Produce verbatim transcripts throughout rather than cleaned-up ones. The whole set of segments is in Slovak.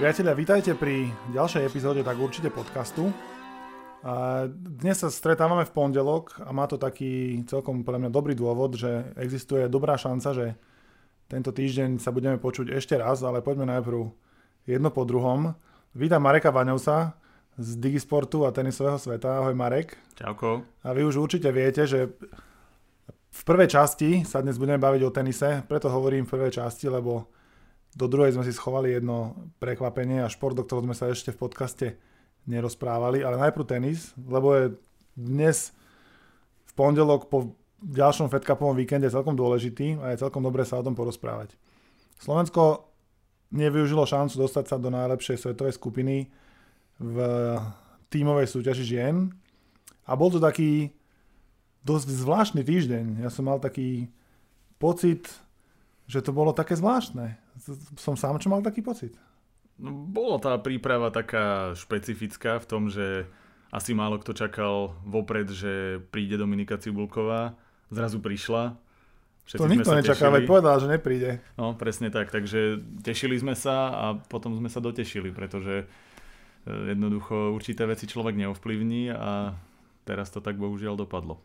Priatelia, vítajte pri ďalšej epizóde tak určite podcastu. Dnes sa stretávame v pondelok a má to taký celkom podľa mňa dobrý dôvod, že existuje dobrá šanca, že tento týždeň sa budeme počuť ešte raz, ale poďme najprv jedno po druhom. Vítam Mareka Vaňovsa z Digisportu a tenisového sveta. Ahoj Marek. Čauko. A vy už určite viete, že v prvej časti sa dnes budeme baviť o tenise, preto hovorím v prvej časti, lebo do druhej sme si schovali jedno prekvapenie a šport, do ktorého sme sa ešte v podcaste nerozprávali, ale najprv tenis, lebo je dnes v pondelok po ďalšom Fed Cupovom víkende celkom dôležitý a je celkom dobré sa o tom porozprávať. Slovensko nevyužilo šancu dostať sa do najlepšej svetovej skupiny v tímovej súťaži žien a bol to taký dosť zvláštny týždeň. Ja som mal taký pocit, že to bolo také zvláštne. Som sám čo mal taký pocit. No, bola tá príprava taká špecifická v tom, že asi málo kto čakal vopred, že príde Dominika Cibulková. Zrazu prišla. Všetci to nikto nečakal, aj povedal, že nepríde. No, presne tak. Takže tešili sme sa a potom sme sa dotešili, pretože jednoducho určité veci človek neovplyvní a teraz to tak bohužiaľ dopadlo.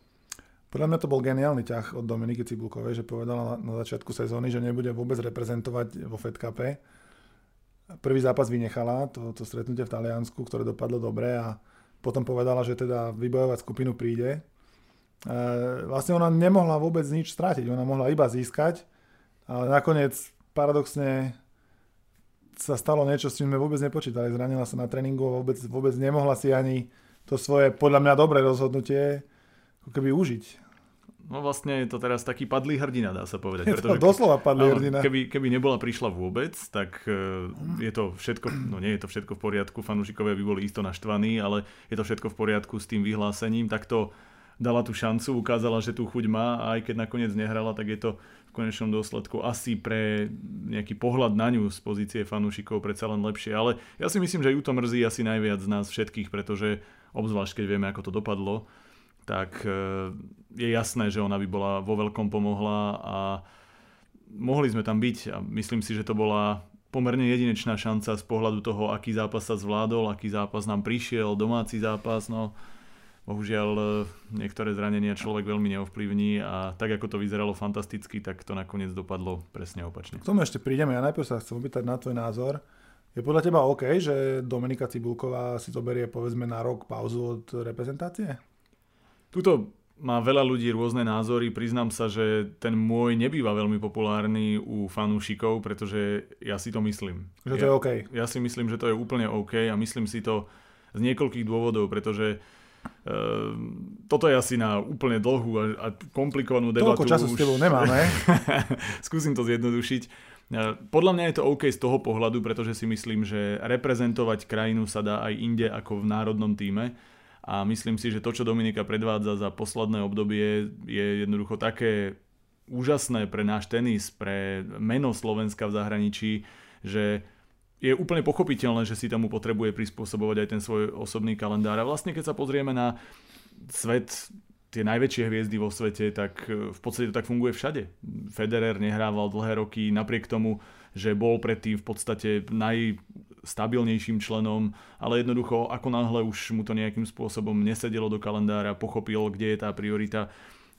Podľa mňa to bol geniálny ťah od Dominiky Cibulkovej, že povedala na začiatku sezóny, že nebude vôbec reprezentovať vo Fed Cupe. Prvý zápas vynechala, to, to stretnutie v Taliansku, ktoré dopadlo dobre a potom povedala, že teda vybojovať skupinu príde. E, vlastne ona nemohla vôbec nič stratiť, ona mohla iba získať, ale nakoniec paradoxne sa stalo niečo, s čím sme vôbec nepočítali. Zranila sa na tréningu a vôbec, vôbec nemohla si ani to svoje podľa mňa dobré rozhodnutie keby užiť. No vlastne je to teraz taký padlý hrdina, dá sa povedať. Pretože, doslova padlý áno, hrdina. Keby, keby nebola prišla vôbec, tak je to všetko, no nie je to všetko v poriadku, fanúšikovia by boli isto naštvaní, ale je to všetko v poriadku s tým vyhlásením, tak to dala tú šancu, ukázala, že tú chuť má a aj keď nakoniec nehrala, tak je to v konečnom dôsledku asi pre nejaký pohľad na ňu z pozície fanúšikov predsa len lepšie, ale ja si myslím, že ju to mrzí asi najviac z nás všetkých, pretože obzvlášť keď vieme, ako to dopadlo, tak je jasné, že ona by bola vo veľkom pomohla a mohli sme tam byť a myslím si, že to bola pomerne jedinečná šanca z pohľadu toho, aký zápas sa zvládol, aký zápas nám prišiel, domáci zápas, no bohužiaľ niektoré zranenia človek veľmi neovplyvní a tak ako to vyzeralo fantasticky, tak to nakoniec dopadlo presne opačne. K tomu ešte prídeme, ja najprv sa chcem opýtať na tvoj názor. Je podľa teba OK, že Dominika Cibulková si zoberie povedzme na rok pauzu od reprezentácie? Tuto má veľa ľudí rôzne názory. Priznám sa, že ten môj nebýva veľmi populárny u fanúšikov, pretože ja si to myslím. Že to ja, je OK. Ja si myslím, že to je úplne OK a myslím si to z niekoľkých dôvodov, pretože e, toto je asi na úplne dlhú a, a komplikovanú debatu. Toľko času už s tebou nemáme. Skúsim to zjednodušiť. Podľa mňa je to OK z toho pohľadu, pretože si myslím, že reprezentovať krajinu sa dá aj inde ako v národnom tíme. A myslím si, že to, čo Dominika predvádza za posledné obdobie, je jednoducho také úžasné pre náš tenis, pre meno Slovenska v zahraničí, že je úplne pochopiteľné, že si tomu potrebuje prispôsobovať aj ten svoj osobný kalendár. A vlastne, keď sa pozrieme na svet, tie najväčšie hviezdy vo svete, tak v podstate to tak funguje všade. Federer nehrával dlhé roky, napriek tomu, že bol predtým v podstate najstabilnejším členom, ale jednoducho ako náhle už mu to nejakým spôsobom nesedelo do kalendára, pochopil, kde je tá priorita,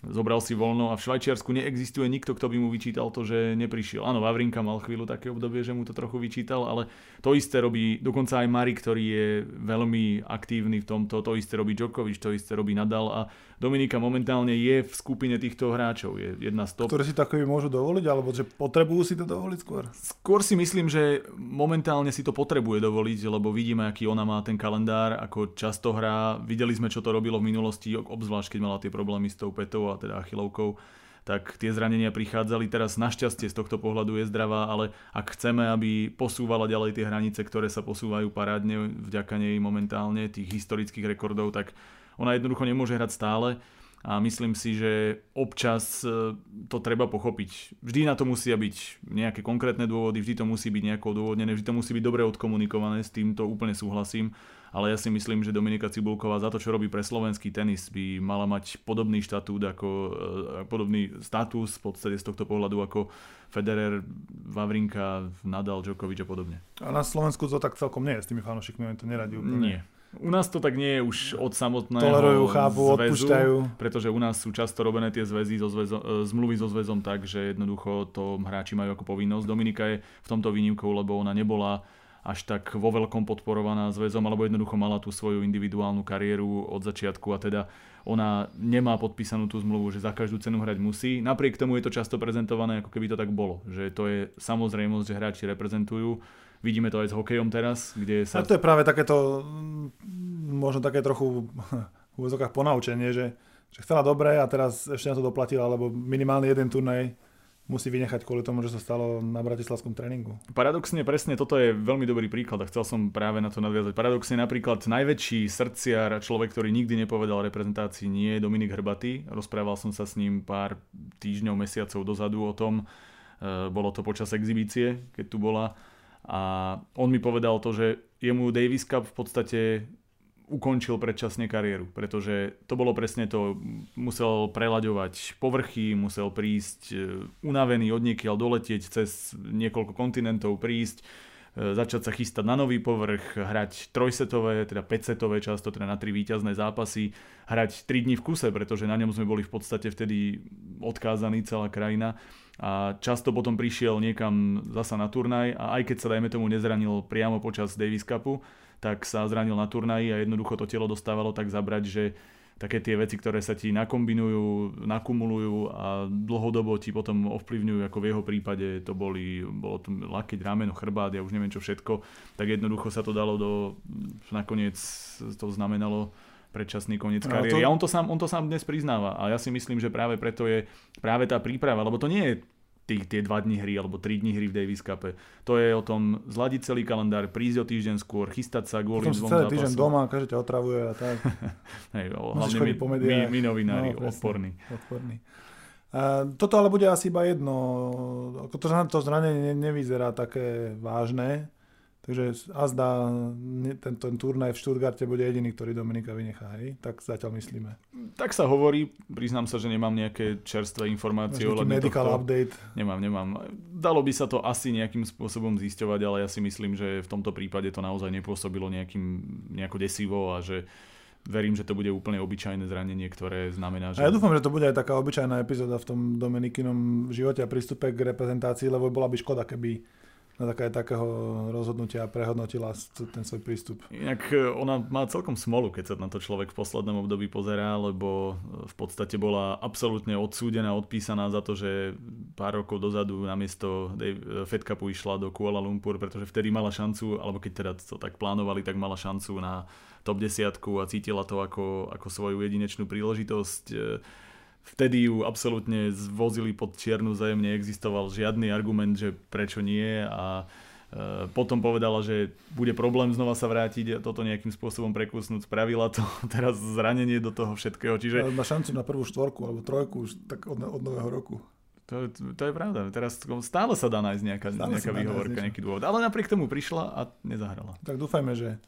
zobral si voľno a v Švajčiarsku neexistuje nikto, kto by mu vyčítal to, že neprišiel. Áno, Vavrinka mal chvíľu také obdobie, že mu to trochu vyčítal, ale to isté robí dokonca aj Mari, ktorý je veľmi aktívny v tomto, to isté robí Djokovič, to isté robí Nadal a Dominika momentálne je v skupine týchto hráčov, je jedna z top. Ktoré si takový môžu dovoliť, alebo že potrebujú si to dovoliť skôr? Skôr si myslím, že momentálne si to potrebuje dovoliť, lebo vidíme, aký ona má ten kalendár, ako často hrá, videli sme, čo to robilo v minulosti, obzvlášť keď mala tie problémy s tou petou a teda achilovkou, tak tie zranenia prichádzali. Teraz našťastie z tohto pohľadu je zdravá, ale ak chceme, aby posúvala ďalej tie hranice, ktoré sa posúvajú parádne vďaka nej momentálne, tých historických rekordov, tak ona jednoducho nemôže hrať stále a myslím si, že občas to treba pochopiť. Vždy na to musia byť nejaké konkrétne dôvody, vždy to musí byť nejako odôvodnené, vždy to musí byť dobre odkomunikované, s týmto úplne súhlasím, ale ja si myslím, že Dominika Cibulková za to, čo robí pre slovenský tenis, by mala mať podobný štatút ako, podobný status v podstate z tohto pohľadu ako Federer, Vavrinka, Nadal, Djokovič a podobne. A na Slovensku to tak celkom nie je s tými fanúšikmi, oni to neradi úplne. Nie. U nás to tak nie je už od samotného tolerujú, chápu, zväzu, odpúšťajú, pretože u nás sú často robené tie zväzy so zväzom, zmluvy so zväzom tak, že jednoducho to hráči majú ako povinnosť. Dominika je v tomto výnimkou, lebo ona nebola až tak vo veľkom podporovaná zväzom, alebo jednoducho mala tú svoju individuálnu kariéru od začiatku a teda ona nemá podpísanú tú zmluvu, že za každú cenu hrať musí. Napriek tomu je to často prezentované, ako keby to tak bolo, že to je samozrejmosť, že hráči reprezentujú. Vidíme to aj s hokejom teraz, kde sa... A to je práve takéto, možno také trochu v úvodzovkách ponaučenie, že, že chcela dobre a teraz ešte na to doplatila, lebo minimálne jeden turnaj musí vynechať kvôli tomu, že sa stalo na bratislavskom tréningu. Paradoxne, presne, toto je veľmi dobrý príklad a chcel som práve na to nadviazať. Paradoxne, napríklad najväčší srdciar a človek, ktorý nikdy nepovedal reprezentácii, nie je Dominik Hrbatý. Rozprával som sa s ním pár týždňov, mesiacov dozadu o tom. Bolo to počas exhibície, keď tu bola. A on mi povedal to, že jemu Davis Cup v podstate ukončil predčasne kariéru, pretože to bolo presne to, musel prelaďovať povrchy, musel prísť unavený odniekiaľ, doletieť cez niekoľko kontinentov, prísť, začať sa chystať na nový povrch, hrať trojsetové, teda päťsetové často, teda na tri víťazné zápasy, hrať tri dni v kuse, pretože na ňom sme boli v podstate vtedy odkázaní celá krajina. A často potom prišiel niekam zasa na turnaj a aj keď sa dajme tomu nezranil priamo počas Davis Cupu, tak sa zranil na turnaji a jednoducho to telo dostávalo tak zabrať, že také tie veci, ktoré sa ti nakombinujú, nakumulujú a dlhodobo ti potom ovplyvňujú, ako v jeho prípade to boli, bolo to lakeť, rameno, chrbát, ja už neviem čo všetko, tak jednoducho sa to dalo do, nakoniec to znamenalo predčasný koniec kariéry. A on to sám, on to sám dnes priznáva. A ja si myslím, že práve preto je práve tá príprava, lebo to nie je tých, tie dva dni hry alebo tri dni hry v Davis Cupe. To je o tom zladiť celý kalendár, prísť o týždeň skôr, chystať sa kvôli dvom zápasom. Celý týždeň doma, každý ťa otravuje a tak. Hej, hlavne my, my, my novinári, no, odporní. odporní. A toto ale bude asi iba jedno. To, to zranenie nevyzerá také vážne. Takže azda ten, ten turnaj v Stuttgarte bude jediný, ktorý Dominika vynechá, hej? Tak zatiaľ myslíme. Tak sa hovorí, priznám sa, že nemám nejaké čerstvé informácie. Máš nejaký medical tohto update? Nemám, nemám. Dalo by sa to asi nejakým spôsobom zisťovať, ale ja si myslím, že v tomto prípade to naozaj nepôsobilo nejakým, nejako desivo a že verím, že to bude úplne obyčajné zranenie, ktoré znamená, že... A ja dúfam, že to bude aj taká obyčajná epizóda v tom Dominikinom živote a prístupe k reprezentácii, lebo bola by škoda, keby na také, takého rozhodnutia prehodnotila ten svoj prístup. Inak ona má celkom smolu, keď sa na to človek v poslednom období pozerá, lebo v podstate bola absolútne odsúdená, odpísaná za to, že pár rokov dozadu namiesto Fed Cupu išla do Kuala Lumpur, pretože vtedy mala šancu, alebo keď teda to tak plánovali, tak mala šancu na top desiatku a cítila to ako, ako svoju jedinečnú príležitosť. Vtedy ju absolútne zvozili pod čiernu zem, neexistoval žiadny argument, že prečo nie a e, potom povedala, že bude problém znova sa vrátiť a toto nejakým spôsobom prekusnúť. Spravila to, teraz zranenie do toho všetkého. Čiže... Má šancu na prvú štvorku alebo trojku už tak od, od nového roku. To, to je pravda. Teraz stále sa dá nájsť nejaká, nejaká výhovorka, nejaký dôvod. Ale napriek tomu prišla a nezahrala. Tak dúfajme, že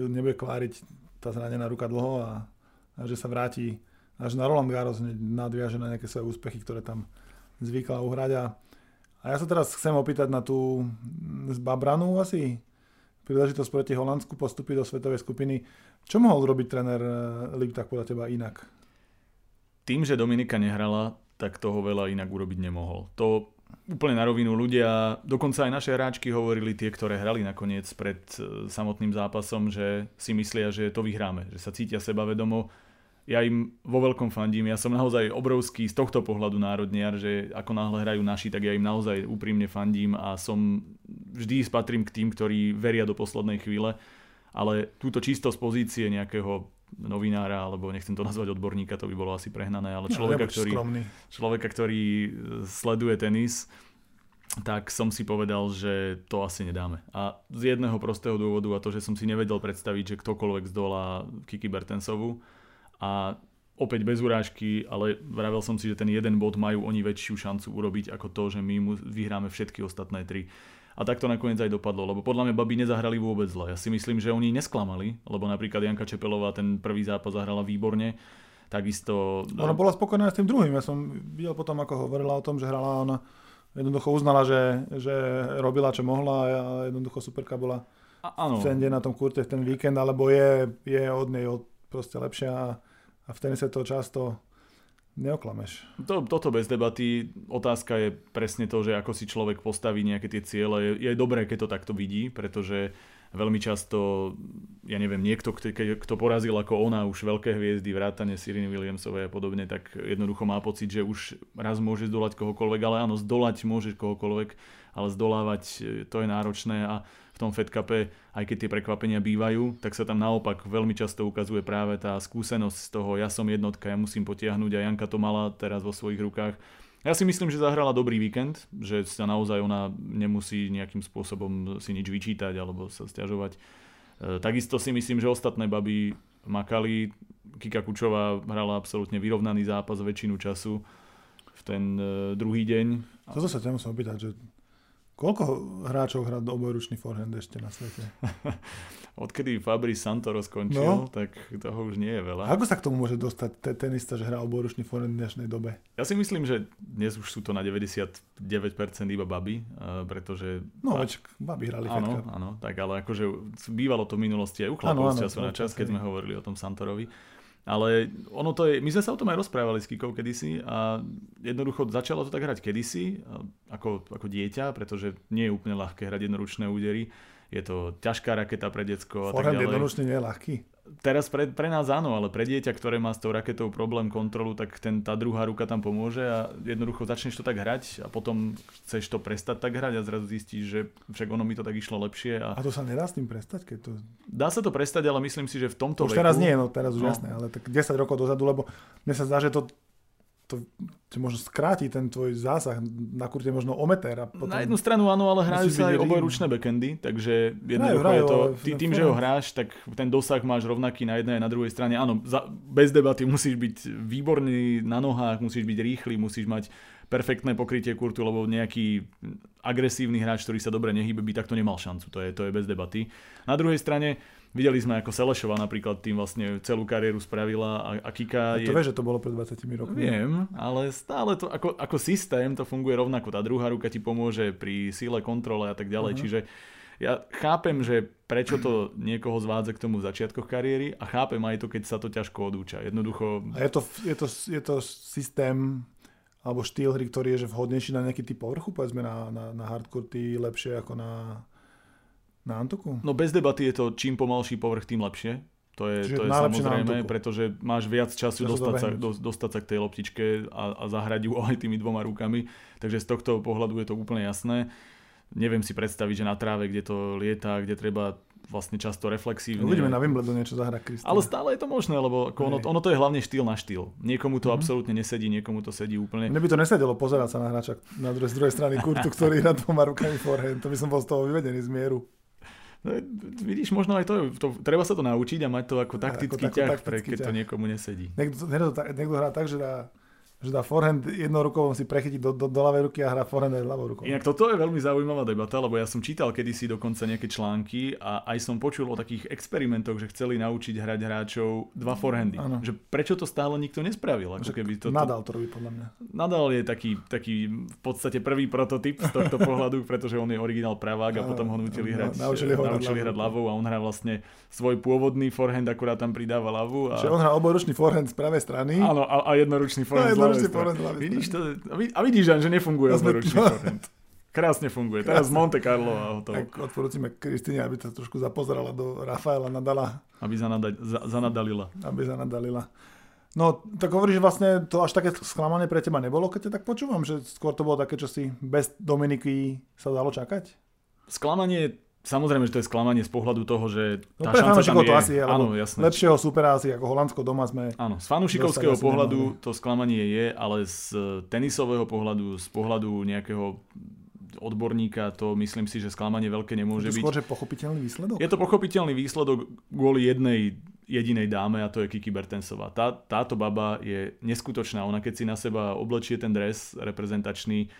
ju nebude kváriť tá zranená ruka dlho a, a že sa vráti až na Roland Garros nadviaže na nejaké svoje úspechy, ktoré tam zvykla uhrať. A, a ja sa teraz chcem opýtať na tú zbabranú asi príležitosť proti Holandsku postupy do svetovej skupiny. Čo mohol robiť tréner Liptak podľa teba inak? Tým, že Dominika nehrala, tak toho veľa inak urobiť nemohol. To úplne na rovinu ľudia, dokonca aj naše hráčky hovorili, tie, ktoré hrali nakoniec pred samotným zápasom, že si myslia, že to vyhráme, že sa cítia sebavedomo. Ja im vo veľkom fandím, ja som naozaj obrovský z tohto pohľadu národniar, že ako náhle hrajú naši, tak ja im naozaj úprimne fandím a som vždy spatrím k tým, ktorí veria do poslednej chvíle, ale túto čisto z pozície nejakého novinára, alebo nechcem to nazvať odborníka, to by bolo asi prehnané, ale človeka, ktorý, človeka, ktorý sleduje tenis, tak som si povedal, že to asi nedáme. A z jedného prostého dôvodu a to, že som si nevedel predstaviť, že ktokoľvek zdolá Kiki Bertensovu. A opäť bez urážky, ale vravel som si, že ten jeden bod majú oni väčšiu šancu urobiť ako to, že my mu vyhráme všetky ostatné tri. A tak to nakoniec aj dopadlo, lebo podľa mňa babi nezahrali vôbec zle. Ja si myslím, že oni nesklamali, lebo napríklad Janka Čepelová ten prvý zápas zahrala výborne. Takisto... Ona bola spokojná s tým druhým. Ja som videl potom, ako hovorila o tom, že hrala ona. Jednoducho uznala, že, že robila, čo mohla a jednoducho superka bola v ten deň na tom kurte v ten víkend, alebo je, je od nej proste lepšia. A v tenise to často neoklameš. To, toto bez debaty. Otázka je presne to, že ako si človek postaví nejaké tie ciele. Je, je dobré, keď to takto vidí, pretože veľmi často, ja neviem, niekto, kto porazil ako ona už veľké hviezdy, vrátane Sereny Williamsovej a podobne, tak jednoducho má pocit, že už raz môže zdolať kohokoľvek, ale áno, zdolať môže kohokoľvek, ale zdolávať to je náročné a v tom Fed Cupe, aj keď tie prekvapenia bývajú, tak sa tam naopak veľmi často ukazuje práve tá skúsenosť z toho, ja som jednotka, ja musím potiahnuť a Janka to mala teraz vo svojich rukách. Ja si myslím, že zahrala dobrý víkend, že sa naozaj ona nemusí nejakým spôsobom si nič vyčítať alebo sa sťažovať. Takisto si myslím, že ostatné baby makali. Kika Kučová hrala absolútne vyrovnaný zápas väčšinu času v ten druhý deň. To zase ťa musím opýtať, že koľko hráčov hrá do obojručný forehand ešte na svete? Odkedy Fabrice Santoro skončil, no, tak toho už nie je veľa. Ako sa k tomu môže dostať te- tenista, že hrá obojručný forehand v dnešnej dobe? Ja si myslím, že dnes už sú to na deväťdesiatdeväť percent iba baby, pretože... No, veď baby hrali Fed Cup. Áno, áno, tak ale akože bývalo to v minulosti aj u chlapov z času na čas, keď sme hovorili o tom Santorovi. Ale ono to je, my sme sa o tom aj rozprávali s Kikou kedysi a jednoducho začalo to tak hrať kedysi ako, ako dieťa, pretože nie je úplne ľahké hrať jednoručné údery. Je to ťažká raketa pre decko a tak ďalej. Forehand jednoručný nie je ľahký. Teraz pre, pre nás áno, ale pre dieťa, ktoré má s tou raketou problém kontrolu, tak ten, tá druhá ruka tam pomôže a jednoducho začneš to tak hrať a potom chceš to prestať tak hrať a zrazu zistíš, že však ono mi to tak išlo lepšie. A, a to sa nedá s tým prestať? Keď to... Dá sa to prestať, ale myslím si, že v tomto už veku... Už teraz nie, no teraz už no. Jasné, ale tak desať rokov dozadu, lebo mne sa zdá, že to... to možno skráti ten tvoj zásah na kurte možno o meter. A potom... Na jednu stranu áno, ale hrajú sa aj obojručné backendy, takže jednoducho hrajú, je to, tý, tým, že ho hráš, tak ten dosah máš rovnaký na jednej a na druhej strane. Áno, za, bez debaty musíš byť výborný na nohách, musíš byť rýchly, musíš mať perfektné pokrytie kurtu, lebo nejaký agresívny hráč, ktorý sa dobre nehybe, by takto nemal šancu. To je, to je bez debaty. Na druhej strane videli sme, ako Selešová napríklad tým vlastne celú kariéru spravila a, a Kika... Je... To vieš, že to bolo pred dvadsiatimi rokmi. Viem, ale stále to, ako, ako systém to funguje rovnako. Tá druhá ruka ti pomôže pri síle, kontrole a tak ďalej. Uh-huh. Čiže ja chápem, že prečo to niekoho zvádza k tomu v začiatkoch kariéry a chápem aj to, keď sa to ťažko odúča. Jednoducho... A je to, je to, je to systém alebo štýl hry, ktorý je že vhodnejší na nejaký typ povrchu, povedzme na, na, na hardcourty lepšie ako na... Na antuku? No bez debaty je to, čím pomalší povrch, tým lepšie. To je, to je samozrejme, pretože máš viac času dostať sa, do, dostať sa k tej loptičke a, a zahrať ju aj tými dvoma rukami. Takže z tohto pohľadu je to úplne jasné. Neviem si predstaviť, že na tráve, kde to lieta, kde treba vlastne často reflexívne. Uvidíme na Wimbledone niečo zahrať Kristýna. Ale stále je to možné, lebo ono, ono to je hlavne štýl na štýl. Niekomu to mm-hmm. absolútne nesedí, niekomu to sedí úplne. Mne by to nesedelo pozerať sa na hráča na druhej, z druhej strany kurtu, ktorý hrá dvoma rukami forehand. To by som bol z toho vyvedený z mieru. No, vidíš, možno aj to, to, treba sa to naučiť a mať to ako taktický ako, ťah, ako taktický pre, keď ťah. To niekomu nesedí. Niekto, niekto, niekto hrá tak, že dá, že dá forehand jednou rukou si prechytí do, do, do ľavej ruky a hrá forehand aj ľavou rukou. Inak toto je veľmi zaujímavá debata, lebo ja som čítal kedysi dokonca nejaké články a aj som počul o takých experimentoch, že chceli naučiť hrať hráčov dva forehandy. Ano. Že prečo to stále nikto nespravil? Ako keby to, Nadal to robí podľa mňa. Nadal je taký, taký v podstate prvý prototyp z tohto pohľadu, pretože on je originál pravák a ano, potom ho nutili ano, hrať, naučili ho naučili hrať ľavou a on hrá vlastne svoj pôvodný forehand, akurát tam pridáva ľavu. A... Že on hrá oboručný forehand z pravej strany. Áno, a, a jednoručný forehand. No, vidíš to, a vidíš, že nefunguje obojručný forehand. Krásne funguje. Teraz z Monte Carlo a hotovo. Tak odporúčime Kristine, aby sa trošku zapozerala do Rafaela Nadala. Aby zanada- za- zanadalila. Aby zanadalila. No, tak hovoríš, že vlastne to až také sklamanie pre teba nebolo, keď te tak počúvam, že skôr to bolo také, čo si bez Dominiky sa dalo čakať? Sklamanie, samozrejme, že to je sklamanie z pohľadu toho, že tá no, šanca tam je. Asi je áno, jasné. Lepšieho supera asi ako Holandsko doma sme... Áno, z fanúšikovského pohľadu nemohli. To sklamanie je, ale z tenisového pohľadu, z pohľadu nejakého odborníka, to myslím si, že sklamanie veľké nemôže byť. Je to skôr, že pochopiteľný výsledok? Je to pochopiteľný výsledok kvôli jednej jedinej dáme, a to je Kiki Bertensová. Tá, táto baba je neskutočná. Ona keď si na seba oblečie ten dres reprezentačný,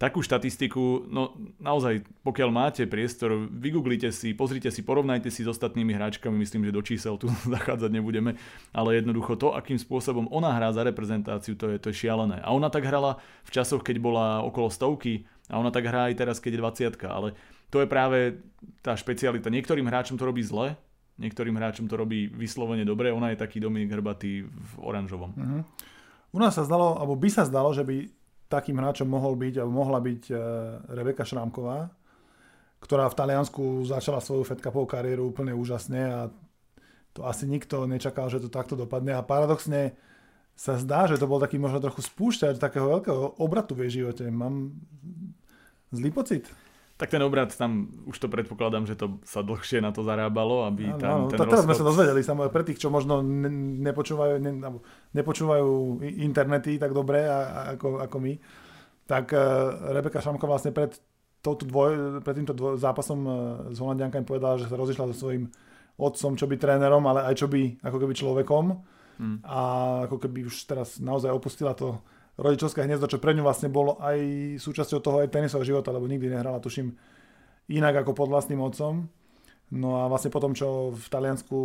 takú štatistiku, no naozaj, pokiaľ máte priestor, vygooglite si, pozrite si, porovnajte si s ostatnými hráčkami, myslím, že do čísel tu zachádzať nebudeme, ale jednoducho to, akým spôsobom ona hrá za reprezentáciu, to je, to je šialené. A ona tak hrala v časoch, keď bola okolo stovky, a ona tak hrá aj teraz, keď je dvadsiatka, ale to je práve tá špecialita. Niektorým hráčom to robí zle, niektorým hráčom to robí vyslovene dobre, ona je taký Dominik Hrbatý v oranžovom. Uh-huh. U nás sa zdalo, alebo by sa zdalo, že by takým hráčom mohol byť, alebo mohla byť Rebeka Šramková, ktorá v Taliansku začala svoju Fed Cupovú kariéru úplne úžasne a to asi nikto nečakal, že to takto dopadne. A paradoxne sa zdá, že to bol taký možno trochu spúšťač takého veľkého obratu v jej živote. Mám zlý pocit. Tak ten obrat tam, už to predpokladám, že to sa dlhšie na to zarábalo, aby ano, tam ano, ten rozchod... Teraz sme sa dozvedeli, samozrejme, pre tých, čo možno nepočúvajú, ne, nepočúvajú internety tak dobre a, a, ako, ako my, tak uh, Rebeka Šramková vlastne pred, dvoj, pred týmto dvoj, zápasom uh, s Holandiankami povedala, že sa rozišla so svojím otcom, čo by trénerom, ale aj čo by ako keby človekom. Hmm. A ako keby už teraz naozaj opustila to rodičovské hniezdo, čo pre ňu vlastne bolo aj súčasťou toho aj tenisového života, lebo nikdy nehrala, tuším, inak ako pod vlastným otcom. No a vlastne potom, čo v Taliansku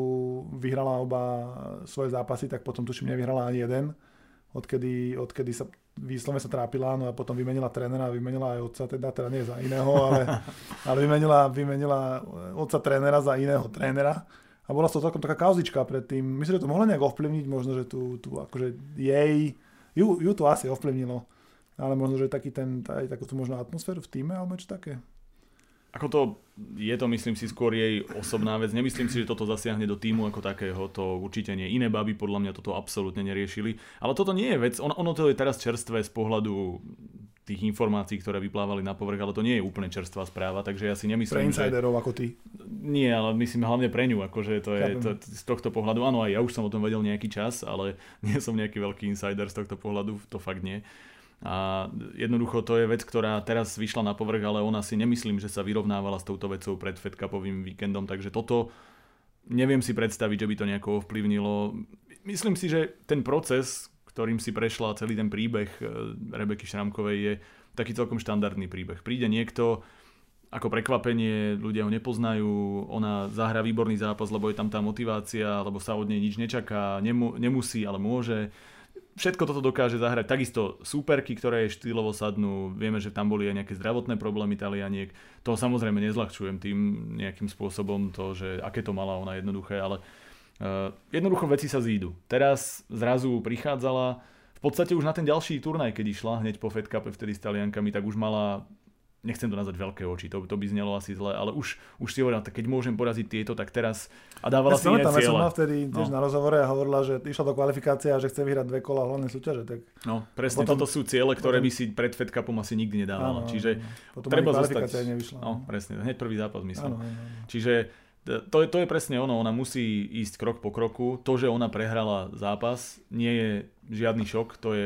vyhrala oba svoje zápasy, tak potom, tuším, nevyhrala ani jeden, odkedy, odkedy sa výslovne sa trápila, no a potom vymenila trénera, vymenila aj otca, teda, teda nie za iného, ale, ale vymenila, vymenila otca trénera za iného trénera. A bola to celkom taká kauzička predtým. Myslím, že to mohlo nejak ovplyvniť, možno, že tu, tu akože jej... Ju, ju to asi ovplyvnilo, ale možno, že taký ten, aj takúto možno atmosféru v týme, alebo čo také. Ako to, je to, myslím si, skôr jej osobná vec. Nemyslím si, že toto zasiahne do týmu ako takého, to určite nie. Iné baby podľa mňa toto absolútne neriešili. Ale toto nie je vec, ono, ono to je teraz čerstvé z pohľadu tých informácií, ktoré vyplávali na povrch, ale to nie je úplne čerstvá správa, takže ja si nemyslím, pre insiderov že... ako ty. Nie, ale myslím hlavne pre ňu, akože to je to, z tohto pohľadu, áno, aj ja už som o tom vedel nejaký čas, ale nie som nejaký veľký insider z tohto pohľadu, to fakt nie. A jednoducho to je vec, ktorá teraz vyšla na povrch, ale ona si nemyslím, že sa vyrovnávala s touto vecou pred Fed Cupovým víkendom, takže toto neviem si predstaviť, že by to nejako ovplyvnilo. Myslím si, že ten proces, ktorým si prešla, celý ten príbeh Rebeky Šramkovej je taký celkom štandardný príbeh. Príde niekto, ako prekvapenie, ľudia ho nepoznajú, ona zahrá výborný zápas, lebo je tam tá motivácia, lebo sa od nej nič nečaká, nemu, nemusí, ale môže. Všetko toto dokáže zahrať. Takisto súperky, ktoré jej štýlovo sadnú, vieme, že tam boli aj nejaké zdravotné problémy Talianiek. To samozrejme nezľahčujem tým nejakým spôsobom, to, že aké to mala ona jednoduché, ale... Uh, jednoducho veci sa zídu. Teraz zrazu prichádzala, v podstate už na ten ďalší turnaj, keď išla hneď po Fed Cupe vtedy s Taliankami, tak už mala, nechcem to nazvať veľké oči, to, to by znelo asi zle, ale už, už si hovorila, tak keď môžem poraziť tieto, tak teraz, a dávala ja si iné cieľa. Ja som na vtedy tiež no. na rozhovore a hovorila, že išla do kvalifikácie a že chce vyhrať dve kola hlavné súťaže. Tak... No, presne, potom, toto sú ciele, ktoré potom... by si pred Fed Cupom asi nikdy nedávala. Áno, Čiže potom treba kvalifikácia zostať... nevyšla. No, presne, hneď prvý zápas myslím. Áno, áno. Čiže To je, to je presne ono, ona musí ísť krok po kroku. To, že ona prehrala zápas, nie je žiadny šok, to je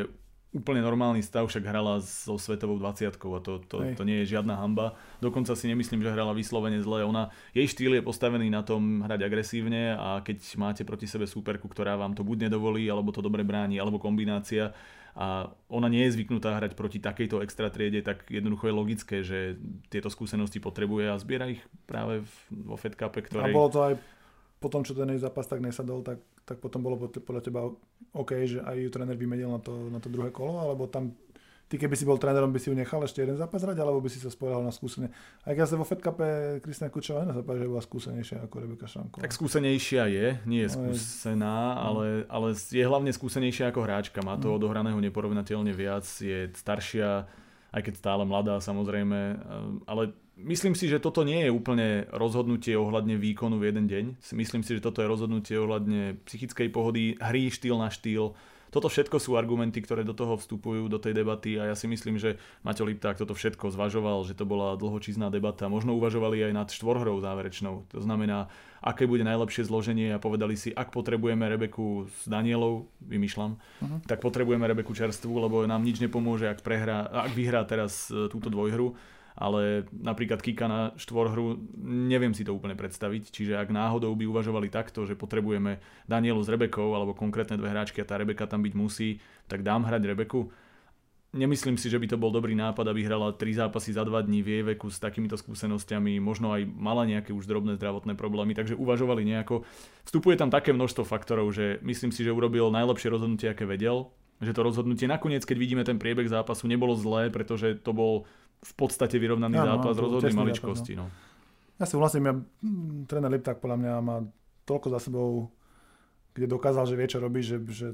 úplne normálny stav, však hrala so svetovou dvadsiatkou a to, to, to nie je žiadna hanba. Dokonca si nemyslím, že hrala vyslovene zle. Ona, jej štýl je postavený na tom hrať agresívne a keď máte proti sebe súperku, ktorá vám to buď nedovolí, alebo to dobre bráni, alebo kombinácia, a ona nie je zvyknutá hrať proti takejto extra triede, tak jednoducho je logické, že tieto skúsenosti potrebuje a zbiera ich práve vo Fed Cupe, ktorej... A bolo to aj po tom, čo ten jej zápas tak nesadol, tak, tak potom bolo podľa teba OK, že aj ju tréner vymenil na to, na to druhé kolo, alebo tam ty keby si bol trénerom, by si ju nechal ešte jeden zápas hrať, alebo by si sa spoliehal na skúsenie. Aj keď sa vo Fed Cupe Kristýna Kučová nezapáči, že bola skúsenejšia ako Rebeka Šramková. Tak skúsenejšia je, nie je skúsená, ale, ale je hlavne skúsenejšia ako hráčka. Má to odohraného neporovnateľne viac, je staršia, aj keď stále mladá samozrejme, ale myslím si, že toto nie je úplne rozhodnutie ohľadne výkonu v jeden deň. Myslím si, že toto je rozhodnutie ohľadne psychickej pohody, hry štýl na štýl. Toto všetko sú argumenty, ktoré do toho vstupujú, do tej debaty a ja si myslím, že Maťo Lipták toto všetko zvažoval, že to bola dlhočízná debata. Možno uvažovali aj nad štvorhrou záverečnou. To znamená, aké bude najlepšie zloženie a povedali si, ak potrebujeme Rebeku s Danielou, vymýšľam, uh-huh. tak potrebujeme Rebeku čerstvú, lebo nám nič nepomôže, ak, prehrá, ak vyhrá teraz túto dvojhru. A ale napríklad Kika na štvorhru, neviem si to úplne predstaviť, čiže ak náhodou by uvažovali takto, že potrebujeme Danielu s Rebekou alebo konkrétne dve hráčky a tá Rebeka tam byť musí, tak dám hrať Rebeku. Nemyslím si, že by to bol dobrý nápad, aby hrala tri zápasy za dva dní v jej veku s takýmito skúsenosťami, možno aj mala nejaké už drobné zdravotné problémy, takže uvažovali nejako. Vstupuje tam také množstvo faktorov, že myslím si, že urobil najlepšie rozhodnutie, aké vedel, že to rozhodnutie nakoniec, keď vidíme ten priebeh zápasu, nebolo zlé, pretože to bol v podstate vyrovnaný ja, zápas, no, rozhodný maličkosti. Zápas, no. No. Ja si vlastne, ja, tréner Lipták podľa mňa má toľko za sebou, kde dokázal, že vie, čo robí, že, že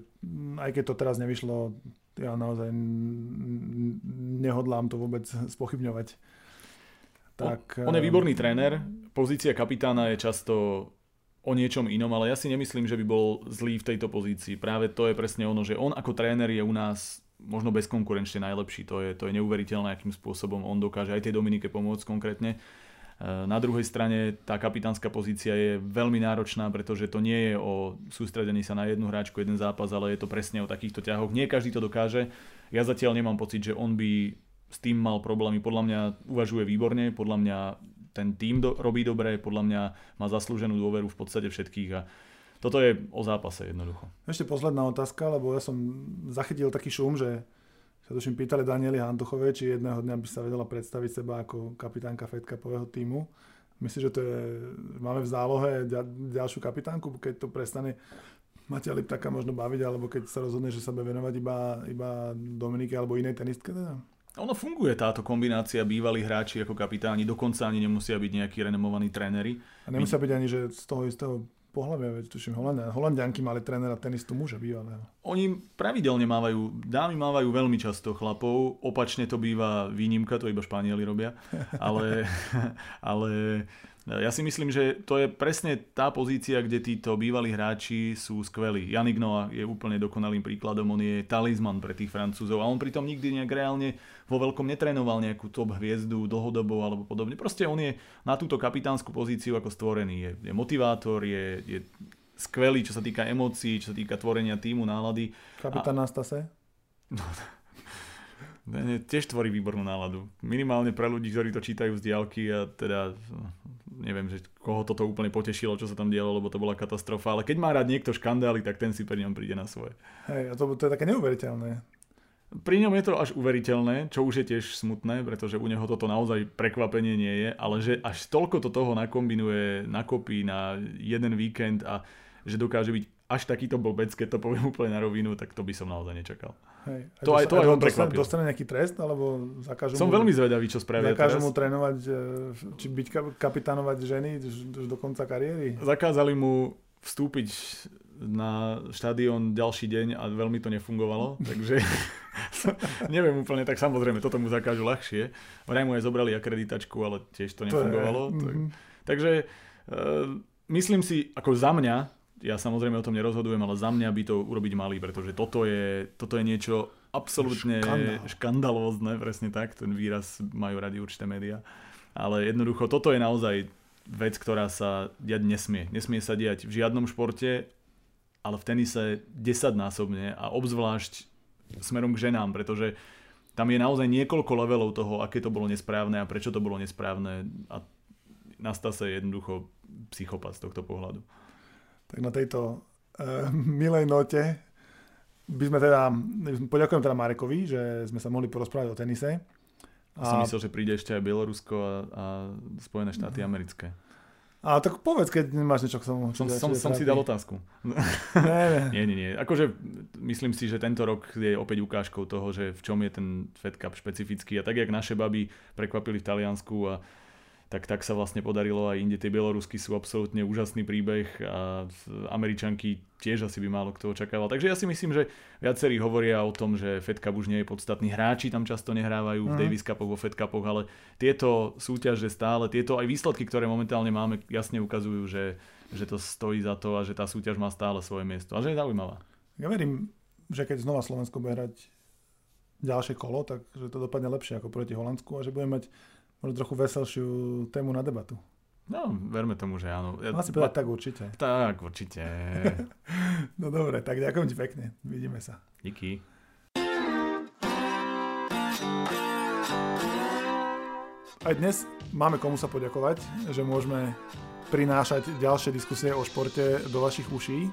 aj keď to teraz nevyšlo, ja naozaj nehodlám to vôbec spochybňovať. Tak, on, on je výborný tréner, pozícia kapitána je často o niečom inom, ale ja si nemyslím, že by bol zlý v tejto pozícii. Práve to je presne ono, že on ako tréner je u nás možno bezkonkurenčne najlepší. To je, to je neuveriteľné, akým spôsobom on dokáže aj tej Dominike pomôcť konkrétne. Na druhej strane tá kapitánska pozícia je veľmi náročná, pretože to nie je o sústredení sa na jednu hráčku, jeden zápas, ale je to presne o takýchto ťahoch. Nie každý to dokáže. Ja zatiaľ nemám pocit, že on by s tým mal problémy. Podľa mňa uvažuje výborne, podľa mňa ten tím do, robí dobre, podľa mňa má zaslúženú dôveru v podstate všetkých a toto je o zápase jednoducho. Ešte posledná otázka, lebo ja som zachytil taký šum, že sa tuším pýtali Daniely Hantuchovej, či jedného dňa by sa vedela predstaviť seba ako kapitánka Fed Cupového tímu. Myslím, že to je, máme v zálohe ďalšiu kapitánku, keď to prestane Matia Liptáka možno baviť, alebo keď sa rozhodne, že sa bude venovať iba, iba Dominike alebo inej tenistke. Teda. Ono funguje táto kombinácia, bývalí hráči ako kapitáni, dokonca ani nemusia byť nejakí renomovaní tréneri. A nemusia byť ani, že z toho istého pohľavia, veď tuším, Holandianky mali trénera tenistu muža bývalého. Oni pravidelne mávajú, dámy mávajú veľmi často chlapov, opačne to býva výnimka, to iba Španieli robia, ale, ale ja si myslím, že to je presne tá pozícia, kde títo bývalí hráči sú skvelí. Yannick Noah je úplne dokonalým príkladom, on je talizman pre tých Francúzov a on pritom nikdy nejak reálne vo veľkom netrénoval nejakú top hviezdu dlhodobo alebo podobne. Proste on je na túto kapitánsku pozíciu ako stvorený, je, je motivátor, je... je skvelý, čo sa týka emócií, čo sa týka tvorenia týmu, nálady. Kapitán Năstase? No, tiež tvorí výbornú náladu. Minimálne pre ľudí, ktorí to čítajú z diaľky a teda neviem, že koho toto úplne potešilo, čo sa tam dialo, lebo to bola katastrofa. Ale keď má rád niekto škandály, tak ten si pri ňom príde na svoje. Hej, a to, to je také neuveriteľné. Pri ňom je to až uveriteľné, čo už je tiež smutné, pretože u neho toto naozaj prekvapenie nie je, ale že až toľko to toho nakombinuje, nakopí na jeden víkend a že dokáže byť až takýto blbec, keď to poviem úplne na rovinu, tak to by som naozaj nečakal. Hej, to aj, to aj, aj on prekvapil. Dostane nejaký trest, alebo zakážu som mu... Som veľmi zvedavý, čo spravia teraz. Zakážu mu trénovať, či byť kapitánovať ženy do konca kariéry? Zakázali mu vstúpiť na štadión ďalší deň a veľmi to nefungovalo, takže neviem úplne, tak samozrejme toto mu zakážu ľahšie. Vraj mu aj zobrali akreditačku, ale tiež to nefungovalo. To tak, takže e, myslím si, ako za mňa, ja samozrejme o tom nerozhodujem, ale za mňa by to urobiť mali, pretože toto je, toto je niečo absolútne Škandál. škandalózne, presne tak, ten výraz majú radi určité médiá, ale jednoducho toto je naozaj vec, ktorá sa diať nesmie. Nesmie sa diať v žiadnom športe, ale v tenise desaťnásobne a obzvlášť smerom k ženám, pretože tam je naozaj niekoľko levelov toho, aké to bolo nesprávne a prečo to bolo nesprávne a Năstase jednoducho psychopat z tohto pohľadu. Tak na tejto uh, milej note by sme teda, poďakujem teda Marekovi, že sme sa mohli porozprávať o tenise. A som myslel, že príde ešte aj Bielorusko a, a Spojené štáty uh-huh. americké. A tak povedz, keď máš niečo k tomu. Som, som, som si dal otázku. nie, nie, nie. Akože myslím si, že tento rok je opäť ukážkou toho, že v čom je ten Fed Cup špecifický. A tak, jak naše baby prekvapili v Taliansku, a tak, tak sa vlastne podarilo aj inde. Tie bielorusky sú absolútne úžasný príbeh a Američanky tiež asi by málo kto očakával. Takže ja si myslím, že viacerí hovoria o tom, že Fed Cup už nie je podstatný. Hráči tam často nehrávajú v Davis Cupoch, vo Fed Cupoch, ale tieto súťaže stále, tieto aj výsledky, ktoré momentálne máme, jasne ukazujú, že, že to stojí za to a že tá súťaž má stále svoje miesto. A že je zaujímavá. Ja verím, že keď znova Slovensko bude hrať ďalšie kolo, tak že to dopadne lepšie ako proti Holandsku a že budeme mať možno trochu veselšiu tému na debatu. No, verme tomu, že áno. Ja, Má si povedať ba- tak určite. Tak určite. No dobre, tak ďakujem ti pekne. Vidíme sa. Díky. Aj dnes máme komu sa poďakovať, že môžeme prinášať ďalšie diskusie o športe do vašich uší.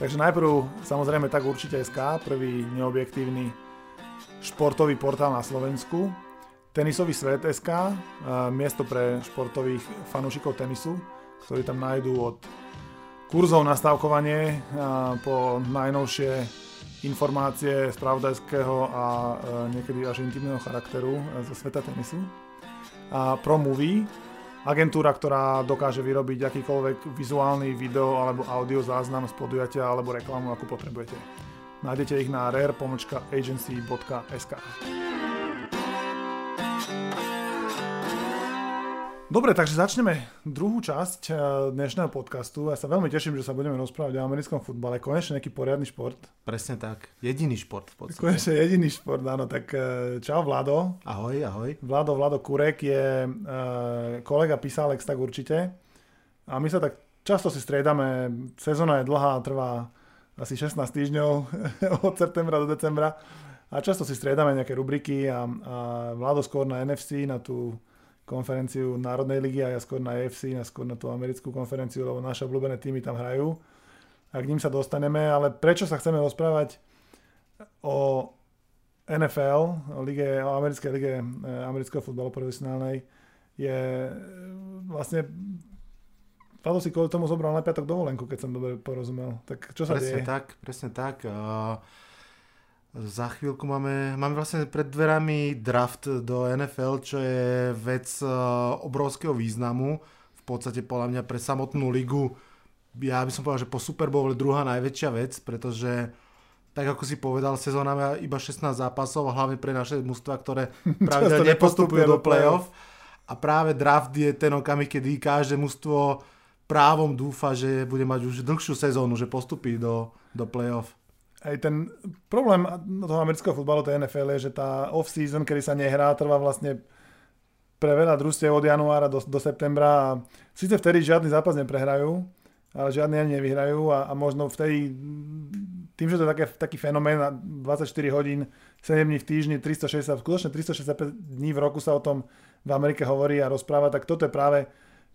Takže najprv, samozrejme, tak určite es ká, prvý neobjektívny športový portál na Slovensku. Tenisový svet es ká, miesto pre športových fanúšikov tenisu, ktorí tam nájdú od kurzov na stavkovanie po najnovšie informácie spravodajského a niekedy až intimného charakteru zo sveta tenisu. A ProMovie, agentúra, ktorá dokáže vyrobiť akýkoľvek vizuálny video alebo audio záznam z podujatia alebo reklamu, ako potrebujete. Nájdete ich na rare pomlčka agency bodka es ká. Dobre, takže začneme druhú časť dnešného podcastu. Ja sa veľmi teším, že sa budeme rozprávať o americkom futbale. Konečne nejaký poriadny šport. Presne tak. Jediný šport v podstate. Konečne jediný šport, áno. Tak čau, Vlado. Ahoj, ahoj. Vlado, Vlado Kurek je e, kolega Pisálek, tak určite. A my sa tak často si striedame. Sezóna je dlhá, trvá asi šestnásť týždňov od septembra do decembra. A často si striedame nejaké rubriky a, a Vlado skôr na en ef cé, na tú konferenciu Národnej ligy a ja skôr na á ef cé, ja skôr na tú americkú konferenciu, lebo naše obľúbené týmy tam hrajú a k ním sa dostaneme, ale prečo sa chceme rozprávať o en ef el, o, lige, o americkej lige amerického futbalu profesionálnej, je vlastne Vlado si kvôli tomu zobral na piatok dovolenku, keď som dobre porozumel. Tak čo sa presne deje? Presne tak, presne tak. Uh... Za chvíľku máme, máme vlastne pred dverami draft do en ef el, čo je vec obrovského významu. V podstate podľa mňa pre samotnú ligu, ja by som povedal, že po Super Bowl je druhá najväčšia vec, pretože tak ako si povedal, sezóna má iba šestnásť zápasov a hlavne pre naše mužstva, ktoré pravidelne nepostupujú do play-off. A práve draft je ten okamih, kedy každé mužstvo právom dúfa, že bude mať už dlhšiu sezónu, že postupí do, do play-off. Aj ten problém toho amerického futbalu, tej en ef el, je, že tá off-season, kedy sa nehrá, trvá vlastne pre veľa družstiev od januára do, do septembra. Sice vtedy žiadny zápas neprehrajú, ale žiadny ani nevyhrajú a, a možno vtedy, tým, že to je také, taký fenomén, dvadsaťštyri hodín, sedem dní v týždni, tristošesťdesiat, skutočne tristošesťdesiatpäť dní v roku sa o tom v Amerike hovorí a rozpráva, tak toto je práve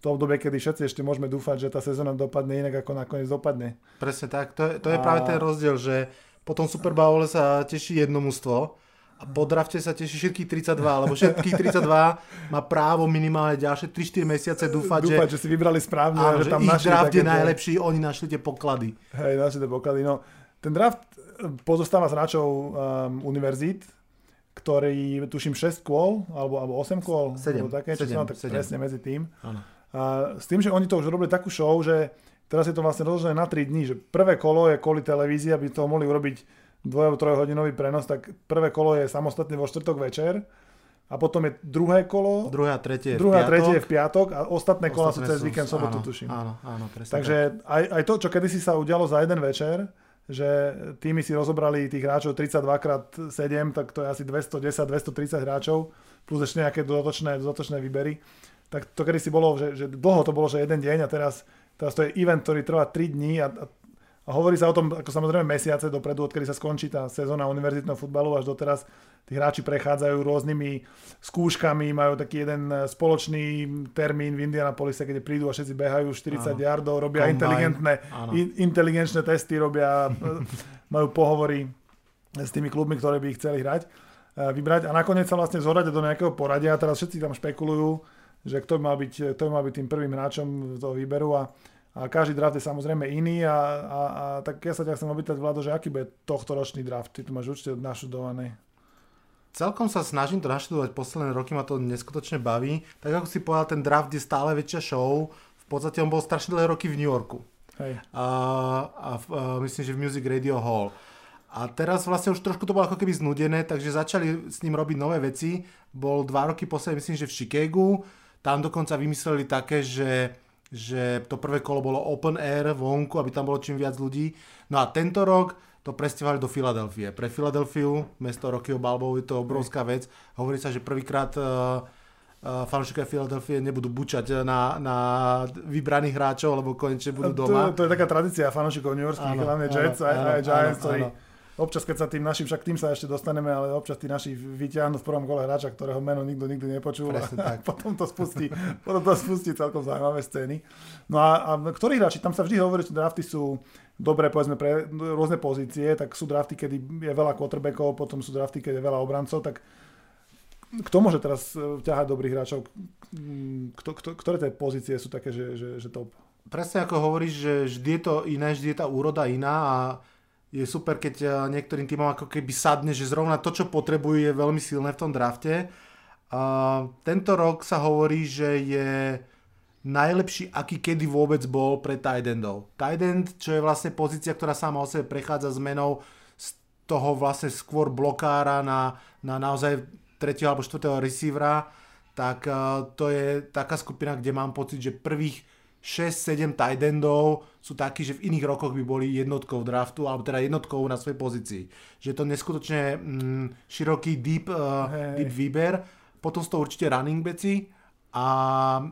to obdobie, kedy všetci ešte môžeme dúfať, že tá sezóna dopadne inak, ako nakoniec dopadne. Presne tak, to je, to je a... práve ten rozdiel, že po tom Super Bowle sa teší jedno mužstvo a po drafte sa teší všetkých tridsaťdva, lebo všetkých tridsaťdva má právo minimálne ďalšie tri štyri mesiace dúfať, dúfať že, že si vybrali správne, áno, že, že tam ich našli draft je najlepší, oni našli tie poklady. Hej, našli tie poklady. No, ten draft pozostáva z hráčov um, univerzít, ktorí tuším šesť kôl, alebo, alebo osem kôl, sedem, alebo také, čo som tak presne medzi tým. Áno. A s tým, že oni to už robili takú show, že teraz je to vlastne rozložené na tri dni, že prvé kolo je kvôli televízii, aby to mohli urobiť dvoj- alebo trojhodinový prenos, tak prvé kolo je samostatne vo štvrtok večer a potom je druhé kolo, druhé a tretie je v piatok, v piatok a ostatné, ostatné kola sú cez víkend, sobotu, tuším. Áno, áno, presne. Takže tak. aj, aj to, čo kedysi sa udialo za jeden večer, že týmy si rozobrali tých hráčov tridsaťdva krát sedem, tak to je asi dvestodesať dvestotridsať hráčov, plus ešte nejaké dodatočné, dodatočné výbery. Tak to kedysi bolo, že, že dlho to bolo, že jeden deň a teraz, teraz to je event, ktorý trvá tri dni a, a, a hovorí sa o tom, ako samozrejme mesiace dopredu, odkedy sa skončí tá sezóna univerzitného futbalu, až doteraz tí hráči prechádzajú rôznymi skúškami, majú taký jeden spoločný termín v Indianapolise, kde prídu a všetci behajú štyridsať jardov, robia inteligentné, in, inteligenčné testy, robia, majú pohovory s tými klubmi, ktoré by ich chceli hrať, vybrať a nakoniec sa vlastne zhoradia do nejakého poradia a teraz všetci tam špekulujú, že kto by mal byť, kto by mal byť tým prvým hráčom toho výberu a, a každý draft je samozrejme iný a, a, a tak ja sa ťa chcem opýtať, Vlado, že aký bude tohto ročný draft? Ty tu máš určite naštudovaný. Celkom sa snažím to naštudovať posledné roky, ma to neskutočne baví. Tak ako si povedal, ten draft je stále väčšia show. V podstate on bol strašne dlhé roky v New Yorku. Hej. A, a, v, a myslím, že v Music Radio Hall. A teraz vlastne už trošku to bolo ako keby znudené, takže začali s ním robiť nové veci. Bol dva roky posledné, myslím, že v Chicagu. Tam dokonca vymysleli také, že, že to prvé kolo bolo open air vonku, aby tam bolo čím viac ľudí. No a tento rok to presťahovali do Filadelfie. Pre Filadelfiu, mesto Rockyho Balboa, je to obrovská vec. Hovorí sa, že prvýkrát uh, uh, fanúšikovia Filadelfie nebudú bučať na, na vybraných hráčov, lebo konečne budú doma. To, to je taká tradícia fanúšikov newyorských, hlavne Jets a Giants, ktorí občas keď sa tým našim, však tým sa ešte dostaneme, ale občas tí naši vyťahnú v prvom kole hráča, ktorého meno nikto nikdy nepočul. Presne a tak. Potom to spustí, potom to spustí celkom zaujímavé scény. No a, a ktorí hráči, tam sa vždy hovorí, že drafty sú dobre, povedzme, pre rôzne pozície, tak sú drafty, kedy je veľa quarterbackov, potom sú drafty, kedy je veľa obrancov, tak kto môže teraz ťahať dobrých hráčov? Kto, kto, ktoré tie pozície sú také, že, že, že top? Presne ako hovoríš, že vždy je to iné, vždy je tá úroda iná a je super, keď niektorým týmom ako keby sadne, že zrovna to, čo potrebujú, je veľmi silné v tom drafte. A tento rok sa hovorí, že je najlepší, aký kedy vôbec bol pre tight endov. Tight end, čo je vlastne pozícia, ktorá sama o sebe prechádza zmenou z toho vlastne skôr blokára na, na naozaj tretieho alebo štvrtého receivera, tak to je taká skupina, kde mám pocit, že prvých šesť sedem tight endov sú takí, že v iných rokoch by boli jednotkou draftu, alebo teda jednotkou na svojej pozícii. Že je to neskutočne mm, široký deep, uh, deep výber. Potom sú to určite running backi a uh,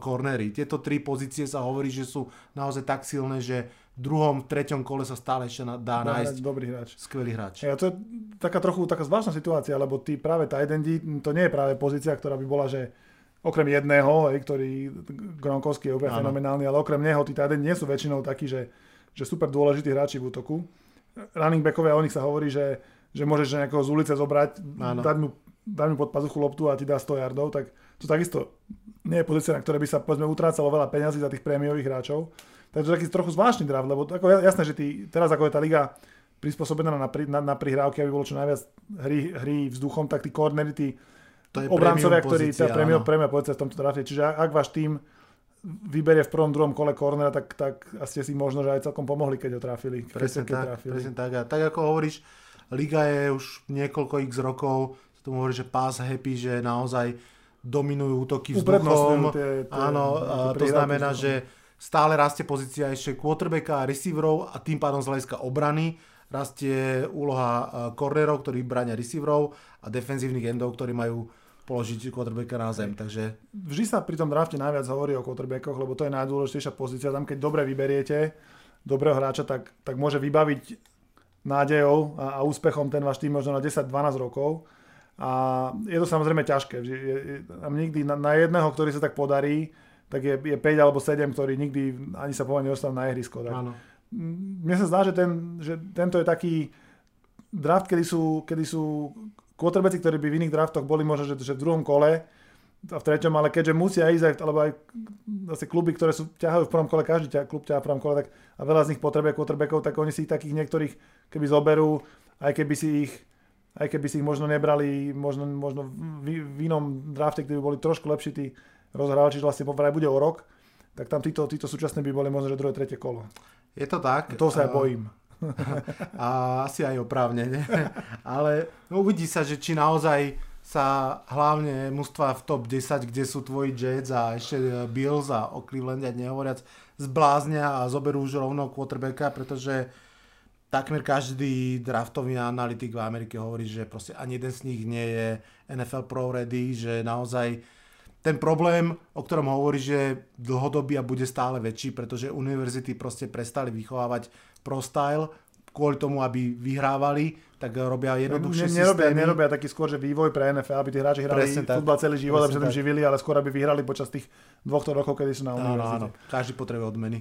cornery. Tieto tri pozície sa hovorí, že sú naozaj tak silné, že v druhom, treťom kole sa stále ešte dá Dobre, nájsť dobrý hráč. Skvelý hráč. Ja, to je taká trochu taká zvláštna situácia, lebo tí práve tight endi, to nie je práve pozícia, ktorá by bola, že okrem jedného, ktorý Gronkowski je úplne fenomenálny, ale okrem neho tí tight endi nie sú väčšinou takí, že, že super dôležití hráči v útoku. Running backovia, o nich sa hovorí, že, že môžeš nejakého z ulice zobrať, dať mu, dať mu pod pazuchu loptu a ti dá sto yardov, tak to takisto nie je pozícia, na ktoré by sa povedzme utrácalo veľa peňazí za tých prémiových hráčov. Takže taký trochu zvláštny draft, lebo ako jasné, že tí, teraz ako je tá liga prispôsobená na, na, na prihrávky, aby bolo čo najviac hry, hry vzduchom, tak tí cornery, tí obrancovia, ktorí sa premio premio povedia v tomto drafte. Čiže ak váš tím vyberie v prvom, druhom kole cornera, tak, tak ste si možno že aj celkom pomohli, keď ho trafili. Presne, keď tak, trafili. presne tak. A tak ako hovoríš, liga je už niekoľko x rokov, sa tomu hovorí, že pass happy, že naozaj dominujú útoky vzduchom. Tie, tie, áno, tie to znamená, že stále rastie pozícia ešte quarterbacka a receiverov a tým pádom z hľadiska obrany rastie úloha cornerov, ktorí bránia receiverov a defenzívnych endov, ktorí majú položiť quarterbacka na zem. Takže vždy sa pri tom drafte najviac hovorí o quarterbackoch, lebo to je najdôležitejšia pozícia. Tam keď dobre vyberiete dobrého hráča, tak, tak môže vybaviť nádejou a, a úspechom ten váš tým možno na desať dvanásť rokov. A je to samozrejme ťažké. Je, je, tam nikdy na, na jedného, ktorý sa tak podarí, tak je, je päť alebo sedem, ktorí nikdy ani sa pomaly nedostanú na ihrisko. Mne sa zdá, že, ten, že tento je taký draft, kedy sú, kedy sú quarterbacki, ktorí by v iných draftoch boli možno, že, že v druhom kole a v treťom, ale keďže musia ísť aj, alebo aj zase kluby, ktoré sú, ťahajú v prvom kole, každý ťa, klub ťahá v prvom kole, tak, a veľa z nich potrebuje quarterbackov, tak oni si takých niektorých keby zoberú, aj keby si ich aj keby si ich možno nebrali, možno, možno v, v inom drafte, kde by boli trošku lepší tí rozhrávači, že vlastne povraj bude o rok, tak tam títo, títo súčasné by boli možno, že druhé, tretie kolo. Je to tak. To sa aj bojím. A asi aj oprávne. Ale uvidí sa, že či naozaj sa hlavne mužstva v top desať, kde sú tvoji Jets a ešte Bills a o Clevelande nehovoriac, zbláznia a zoberú už rovno quarterbacka, pretože takmer každý draftový analytik v Amerike hovorí, že proste ani jeden z nich nie je en ef el pro ready, že naozaj ten problém, o ktorom hovorí, že dlhodobia bude stále väčší, pretože univerzity proste prestali vychovávať pro style kvôli tomu, aby vyhrávali, tak robia jednoduchšie ne, nerobia, systémy. Nerobia taký skôr, že vývoj pre en ef el, aby tí hráči hrali futbal celý život, aby sa tam živili, ale skôr aby vyhrali počas tých dvoch to rokov, kedy sú na univerzite. Áno, áno. Každý potrebuje odmeny.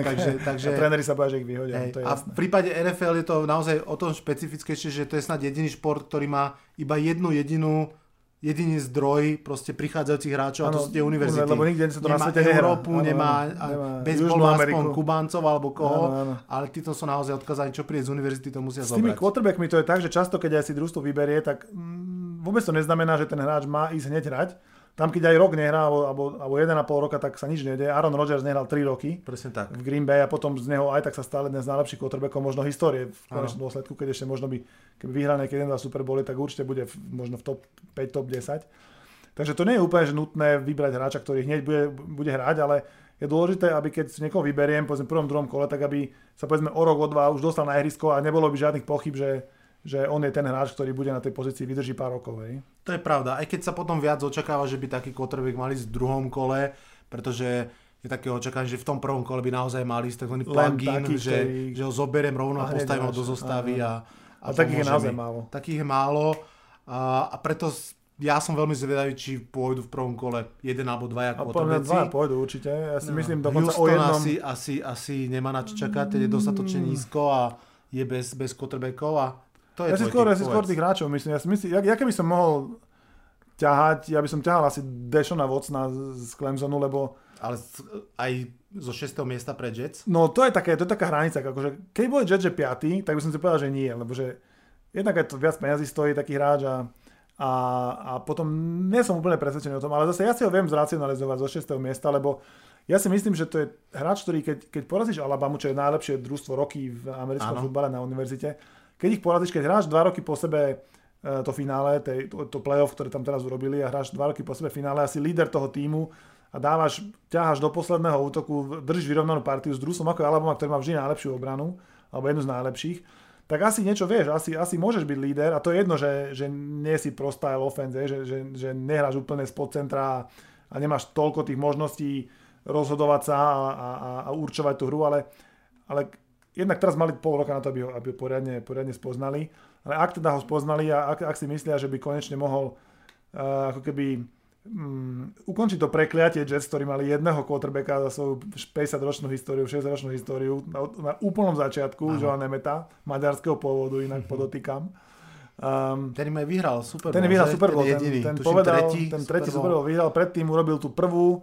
takže, takže... A tréneri sa boja, že ich vyhodia. Ej, to je a jasné. V prípade en ef el je to naozaj o tom špecifickejšie, že to je snad jediný šport, ktorý má iba jednu jedinú jediný zdroj proste prichádzajúcich hráčov, ano, a to sú tie univerzity. Lebo nikde sa to nemá na svete Európu, hra. Nemá, nemá bezbol aspoň Kubáncov alebo koho, ano, ano. Ale títo sú naozaj odkazaní, čo príde z univerzity, to musia zobrať. S tými quarterbackmi to je tak, že často, keď aj si družstvo vyberie, tak mm, vôbec to neznamená, že ten hráč má ísť hneď hrať. Tam, keď aj rok nehrá, alebo, alebo jeden a pol roka, tak sa nič nedie. Aaron Rodgers nehral tri roky Presne tak. V Green Bay a potom z neho aj tak sa stále jeden z najlepších quarterbackov možno histórie. V konečnom dôsledku, keď ešte možno by keby vyhral niekedy jeden dva Super Bowly, tak určite bude v, možno v top päť, top desať. Takže to nie je úplne že nutné vybrať hráča, ktorý hneď bude, bude hrať, ale je dôležité, aby keď niekoho vyberiem, povedzme v prvom, druhom kole, tak aby sa povedzme o rok, o dva už dostal na ihrisko a nebolo by žiadnych pochyb, že že on je ten hráč, ktorý bude na tej pozícii vydrží pár rokov. Hej. To je pravda, aj keď sa potom viac očakáva, že by taký quarterback mali v druhom kole, pretože je takého očakávania, že v tom prvom kole by naozaj mal ísť takzvaný plug-in, že, ktorý... že ho zoberiem rovno a postavím ho do zostavy. A, a, a takých je naozaj málo. Takých je málo a, a preto ja som veľmi zvedavý, či pôjdu v prvom kole jeden alebo dvaja quarterbacki. Dvaja pôjdu určite, ja si no. myslím dokonca Houston o jednom. Houston asi, asi, asi nemá na čo čakať, ten je dostatočne nízko a je bez, bez quarterbackov a to je ja tvoj skôr, tým, ja si skôr tých hráčov myslím, ja si myslím, ja, ja keby som mohol ťahať, ja by som ťahal asi Deshauna Watsona z Clemsonu, lebo ale aj zo šiesteho miesta pre Jets? No to je, také, to je taká hranica, akože keď boli Jets, že piaty, tak by som si povedal, že nie, lebo že jednak aj to viac peniazí stojí taký hráč a, a, a potom nie som úplne presvedčený o tom, ale zase ja si ho viem zracionalizovať zo šiesteho miesta, lebo ja si myslím, že to je hráč, ktorý keď, keď porazíš Alabamu, čo je najlepšie družstvo roky v americkom ano. Futbale na univerzite, keď ich porazíš, keď hráš dva roky po sebe to finále, to, to playoff, ktoré tam teraz urobili a hráš dva roky po sebe finále, asi líder toho tímu, a dávaš, ťaháš do posledného útoku, držíš vyrovnanú partiu s družstvom ako je Alabama, ktorý má vždy najlepšiu obranu, alebo jednu z najlepších, tak asi niečo vieš, asi, asi môžeš byť líder a to je jedno, že, že nie si prostá offense, že, že, že nehráš úplne spod centra a nemáš toľko tých možností rozhodovať sa a, a, a určovať tú hru, ale, ale jednak teraz mali pol roka na to, aby ho, aby ho poriadne, poriadne spoznali, ale ak teda ho spoznali a ak, ak si myslia, že by konečne mohol uh, ako keby Um, ukončí to prekliatie Jets, ktorí mali jedného quarterbacka za svoju päťdesiatročnú históriu, šesťdesiatročnú históriu na, na úplnom začiatku, Joe Nametha, maďarského pôvodu, inak podotýkam. Um, ten im aj vyhral Super Bowl. Ten vyhral Super Bowl, ten, ten, ten povedal, tretí, ten tretí Super Bowl vyhral, predtým urobil tú prvú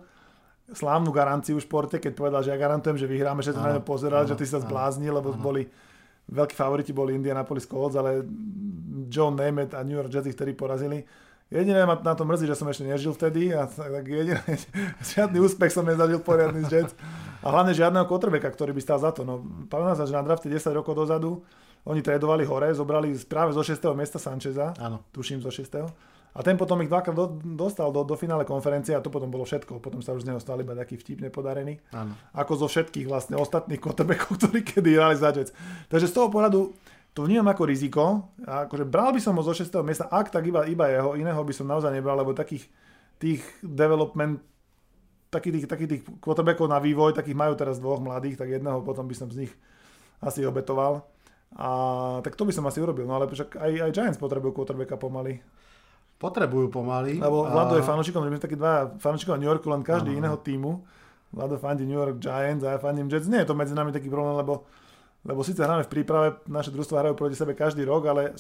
slávnu garanciu v športe, keď povedal, že ja garantujem, že vyhráme, všetci na ňo pozerali, že ty sa zblázni, lebo áno. boli veľkí favoriti, boli Indianapolis Colts, ale Joe Namath a New York Jets ich vtedy porazili. Jediné ma na to mrzí, že som ešte nežil vtedy a tak jediné, žiadny úspech som nezažil poriadny z Jets a hlavne žiadneho quarterbacka, ktorý by stál za to. No, pamätám sa, že na drafte desať rokov dozadu oni tradovali hore, zobrali práve zo šiesteho miesta Sancheza, áno. tuším zo šiesteho a ten potom ich dvakrát do, dostal do, do finále konferencie a to potom bolo všetko, potom sa už z neho stal iba taký vtip nepodarený, áno. ako zo všetkých vlastne ostatných quarterbackov, ktorí kedy hrali za Jets. Takže z toho pohľadu to vnímam ako riziko, akože bral by som ho zo šiesteho miesta, ak tak iba, iba jeho, iného by som naozaj nebral, lebo takých tých development, takých tých, takých tých quarterbackov na vývoj, takých majú teraz dvoch mladých, tak jedného potom by som z nich asi obetoval. A tak to by som asi urobil, no ale však aj, aj Giants potrebujú quarterbacka pomaly. Potrebujú pomaly. Lebo Vlado a... je fanúčikom, že my sme takí dva fanúčikov New Yorku, len každý Aha. iného tímu. Vlado fandí New York Giants a ja fandím Jets. Nie je to medzi nami taký problém, lebo Lebo síce hráme v príprave, naše družstva hrajú proti sebe každý rok, ale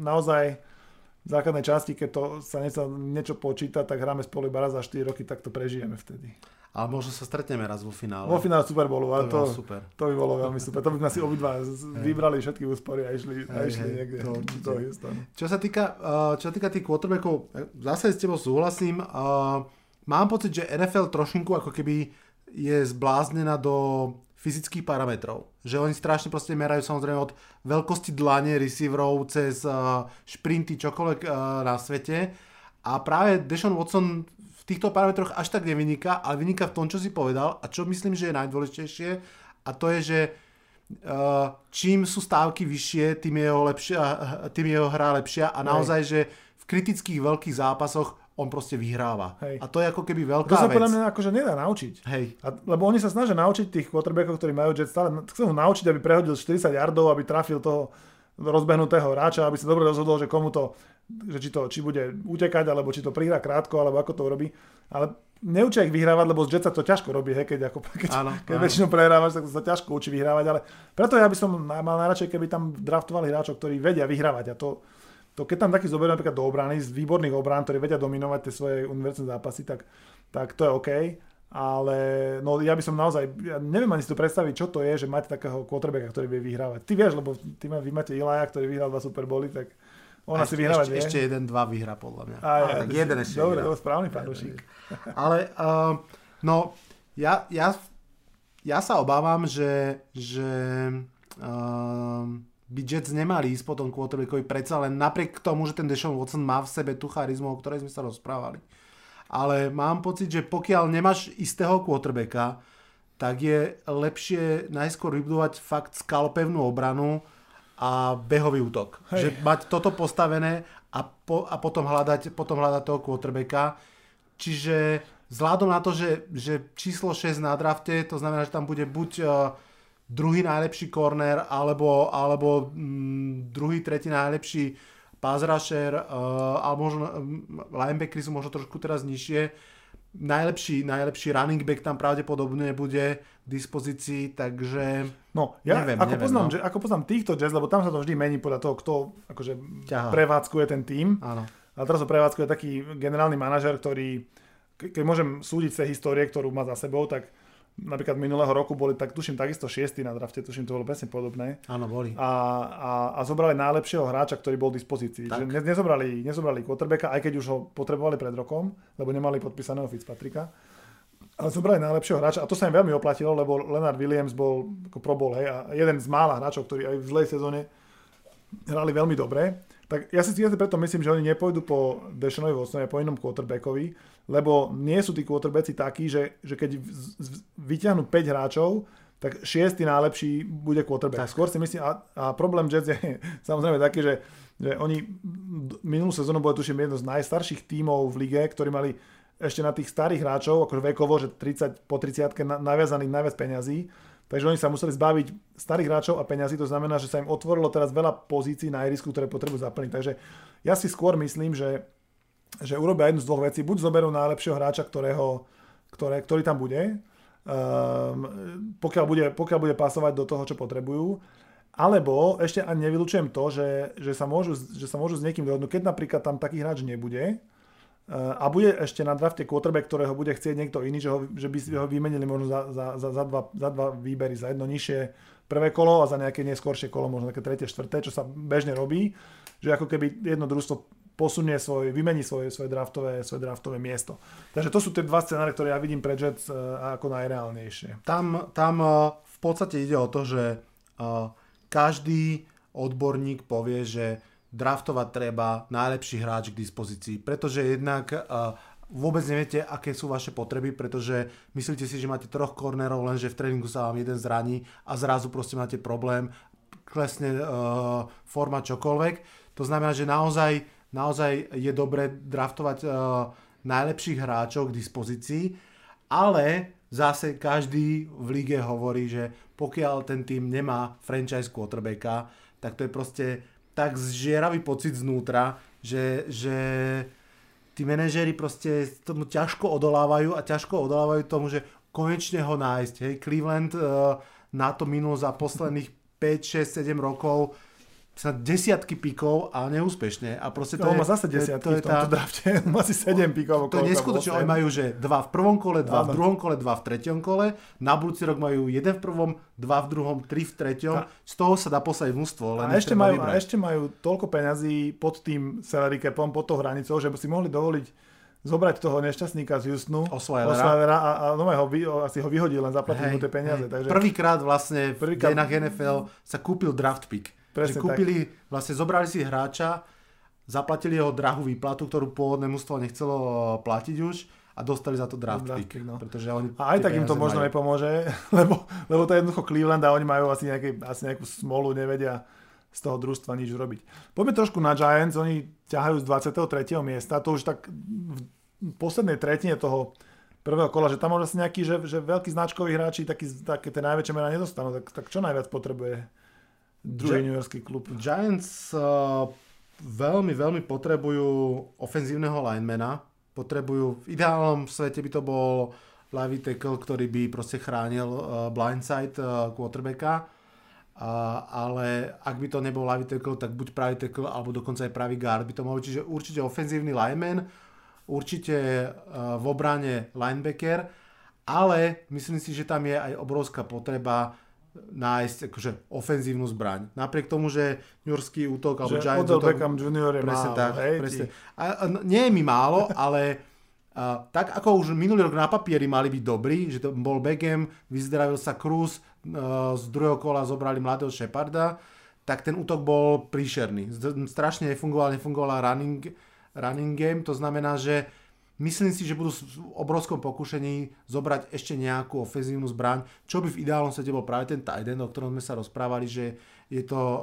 naozaj v základnej časti, keď to sa niečo, niečo počíta, tak hráme spolu iba raz za štyri roky, tak to prežijeme vtedy. Ale možno sa stretneme raz vo finále. Vo finále Super Bowlu, ale to, to, super. to by bolo veľmi super. To by sme si obidva vybrali všetky úspory a išli, a išli hey, niekde do Houstonu. Čo sa týka, čo sa týka tých quarterbackov, zase s tebou súhlasím. Mám pocit, že en ef el trošinku ako keby je zbláznená do fyzických parametrov. Že oni strašne proste merajú samozrejme od veľkosti dlane receiverov cez uh, šprinty, čokoľvek uh, na svete. A práve Deshaun Watson v týchto parametroch až tak nevyniká, ale vyniká v tom, čo si povedal a čo myslím, že je najdôležitejšie. A to je, že uh, čím sú stávky vyššie, tým je jeho, lepšia, tým je jeho hra lepšia a naozaj, že v kritických veľkých zápasoch on proste vyhráva. Hej. A to je ako keby veľká vec. To sa podľa mňa akože nedá naučiť. Hej. A, lebo oni sa snažia naučiť tých quarterbackov, ktorí majú Jets stále. Chcem ho naučiť, aby prehodil štyridsať yardov, aby trafil toho rozbehnutého hráča, aby sa dobre rozhodol, že komu to, že či to, či bude utekať, alebo či to prihrá krátko, alebo ako to urobí. Ale neučia ich vyhrávať, lebo z Jetsa to ťažko robí, he, keď, ako, keď, áno, keď áno. väčšinou prehrávaš, tak to sa ťažko učí vyhrávať. Ale preto ja by som mal najradšej, keby tam draftovali hráčov, ktorí vedia vyhrávať. A to To keď tam taký zoberú napríklad do obrany, z výborných obrán, ktorí vedia dominovať tie svoje univerzné zápasy, tak, tak to je OK. Ale no, ja by som naozaj, ja neviem ani si to predstaviť, čo to je, že máte takého quarterbacka, ktorý vie vyhrávať. Ty vieš, lebo ty, vy máte Ilaya, ktorý vyhral dva Super Bowly, tak on asi vyhrávať vie. Ešte jeden, dva vyhrá podľa mňa. Aj, Aj, tak to, jeden ešte dobre, to správny fanúšik. Ale uh, no, ja, ja, ja sa obávam, že... že uh, by Jets nemali ísť po tom quarterbackovi predsa len napriek tomu, že ten Deshaun Watson má v sebe tú charizmu, o ktorej sme sa rozprávali. Ale mám pocit, že pokiaľ nemáš istého quarterbacka, tak je lepšie najskôr vybudovať fakt skalpevnú obranu a behový útok. Hej. Že mať toto postavené a, po, a potom, hľadať, potom hľadať toho quarterbacka. Čiže vzhľadom na to, že, že číslo šesť na drafte, to znamená, že tam bude buď uh, druhý najlepší corner, alebo, alebo mm, druhý, tretí najlepší pass rusher, uh, alebo možno linebackeri sú možno trošku teraz nižšie. Najlepší, najlepší running back tam pravdepodobne bude v dispozícii, takže... No, ja neviem, ako, neviem, poznám, no. Že, ako poznám týchto Jazz, lebo tam sa to vždy mení podľa toho, kto akože prevádzkuje ten tím. Áno. A teraz ho prevádzkuje taký generálny manažer, ktorý, keď môžem súdiť sa histórie, ktorú má za sebou, tak napríklad minulého roku boli, tak tuším, takisto šiesti na drafte, tuším, to bolo presne podobné. Áno, boli. A, a, a zobrali najlepšieho hráča, ktorý bol v dispozícii. Že ne, nezobrali, nezobrali quarterbacka, aj keď už ho potrebovali pred rokom, lebo nemali podpísaného Fitzpatricka. Ale zobrali najlepšieho hráča a to sa im veľmi oplatilo, lebo Leonard Williams bol ako Pro Bowl, hej, a jeden z mála hráčov, ktorí aj v zlej sezóne hrali veľmi dobre. Tak ja si preto myslím, že oni nepôjdu po Deshaunovi Watsonovi, po inom quarterbackovi, lebo nie sú tí quarterbacki takí, že, že keď vyťahnú päť hráčov, tak šiesty najlepší bude quarterback. Tak. Skôr si myslím, a, a problém Jets je samozrejme taký, že, že oni minulú sezónu boli tuším jedno z najstarších tímov v lige, ktorí mali ešte na tých starých hráčov, akože vekovo, že tridsať po tridsiatke naviazaných najviac peňazí. Takže oni sa museli zbaviť starých hráčov a peňazí, to znamená, že sa im otvorilo teraz veľa pozícií na ihrisku, ktoré potrebujú zaplniť. Takže ja si skôr myslím, že, že urobia jednu z dvoch vecí. Buď zoberú najlepšieho hráča, ktorého, ktoré, ktorý tam bude, um, pokiaľ bude, pokiaľ bude pasovať do toho, čo potrebujú, alebo ešte ani nevylučujem to, že, že, sa môžu, že sa môžu s niekým dohodnúť, keď napríklad tam taký hráč nebude, a bude ešte na drafte quarterback, ktorého bude chcieť niekto iný, že, ho, že by ho vymenili možno za, za, za, za, dva, za dva výbery, za jedno nižšie prvé kolo a za nejaké neskoršie kolo, možno také tretie, štvrté, čo sa bežne robí, že ako keby jedno družstvo posunie svoj, vymení svoje, svoje, draftové, svoje draftové miesto. Takže to sú tie dva scenáre, ktoré ja vidím pre Jets ako najreálnejšie. Tam, tam v podstate ide o to, že každý odborník povie, že draftovať treba najlepší hráč k dispozícii, pretože jednak uh, vôbec neviete, aké sú vaše potreby, pretože myslíte si, že máte troch kornerov, lenže v tréningu sa vám jeden zraní a zrazu proste máte problém, klesne uh, forma čokoľvek. To znamená, že naozaj, naozaj je dobre draftovať uh, najlepších hráčov k dispozícii, ale zase každý v lige hovorí, že pokiaľ ten tým nemá franchise quarterbacka, tak to je proste tak zžieravý pocit znútra, že, že tí manažéri proste tomu ťažko odolávajú a ťažko odolávajú tomu, že konečne ho nájsť. Hej, Cleveland uh, na to minul za posledných päť, šesť, sedem rokov sa desiatky pikov a neúspešne. A proste to no, je, má zase desiatky to je v tomto tá, drafte. Má si sedem pikov. To je neskutočne. Oni majú, že dva v prvom kole, dva v druhom kole, dva v treťom kole. Na budúci rok majú jeden v prvom, dva v druhom, tri v treťom. A z toho sa dá poslať vnústvo. A ešte majú, a ešte majú toľko peňazí pod tým salary capom, pod tou hranicou, že by si mohli dovoliť zobrať toho nešťastníka z Houstonu, Osweilera a, a, no ho, a si ho vyhodil, len zaplatil mu tie peniaze. Takže prvýkrát vlastne v dejinách N F L sa kúpil draft pick. Presne, že kúpili, vlastne zobrali si hráča, zaplatili jeho drahú výplatu, ktorú pôvodné mužstvo nechcelo platiť už a dostali za to draft pick. No. A aj tak im to možno majú. Nepomôže, lebo, lebo to je jednoducho Cleveland a oni majú asi, nejaké, asi nejakú smolu, nevedia z toho družstva nič urobiť. Poďme trošku na Giants, oni ťahajú z dvadsiateho tretieho miesta, to už tak v poslednej tretine toho prvého kola, že tam možno asi nejaký, že, že veľkí značkoví hráči taký, také tie najväčšie mená nedostanú, tak, tak čo najviac potrebuje druhý New Yorkský klub? Giants uh, veľmi, veľmi potrebujú ofenzívneho linemana. Potrebujú, v ideálnom svete by to bol ľavý tackle, ktorý by proste chránil uh, blindside uh, quarterbacka. Uh, ale ak by to nebol ľavý tackle, tak buď pravý tackle, alebo dokonca aj pravý guard by to mohol. Čiže určite ofenzívny lineman, určite uh, v obrane linebacker, ale myslím si, že tam je aj obrovská potreba nájsť akože ofenzívnu zbraň. Napriek tomu, že New Yorkský útok alebo že Giants útok... Beckham Junior je presne málo. Tak, presne. A, a, nie je mi málo, ale a, tak ako už minulý rok na papieri mali byť dobrí, že to bol Beckham, vyzdravil sa Cruz, a, z druhého kola zobrali mladého Sheparda, tak ten útok bol príšerný. Strašne nefungoval, nefungoval running, running game, to znamená, že myslím si, že budú v obrovskom pokušení zobrať ešte nejakú ofenzívnu zbraň, čo by v ideálnom svete bol práve ten tight end, o ktorom sme sa rozprávali, že je to uh,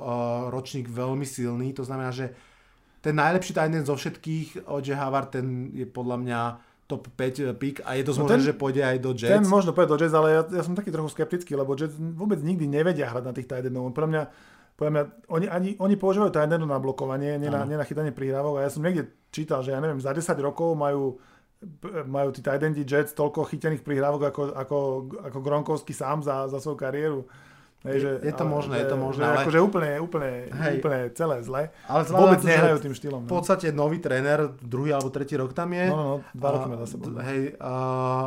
ročník veľmi silný. To znamená, že ten najlepší tight end zo všetkých, O J Havard, ten je podľa mňa top päť pick a je to možné, no že pôjde aj do Jets. Ten možno pôjde do Jets, ale ja, ja som taký trochu skeptický, lebo Jets vôbec nikdy nevedia hrať na tých tight endov. Pre mňa, pre mňa oni, ani, oni používajú tight endov na blokovanie, nie na, nie na chytanie prihrávok. A ja som niekde čítal, že ja neviem, za desať rokov majú, majú tí tight endi Jets toľko chytených prihrávok ako, ako, ako Gronkovský sám za, za svoju kariéru. Hej, že, je to možné, je to možné. Ale... Akože úplne, úplne, hej, úplne celé zle. Ale vôbec nehrajú tým štýlom. Ne? V podstate nový tréner, druhý alebo tretí rok tam je. No, no, no dva roky má za sebou. Hej, a,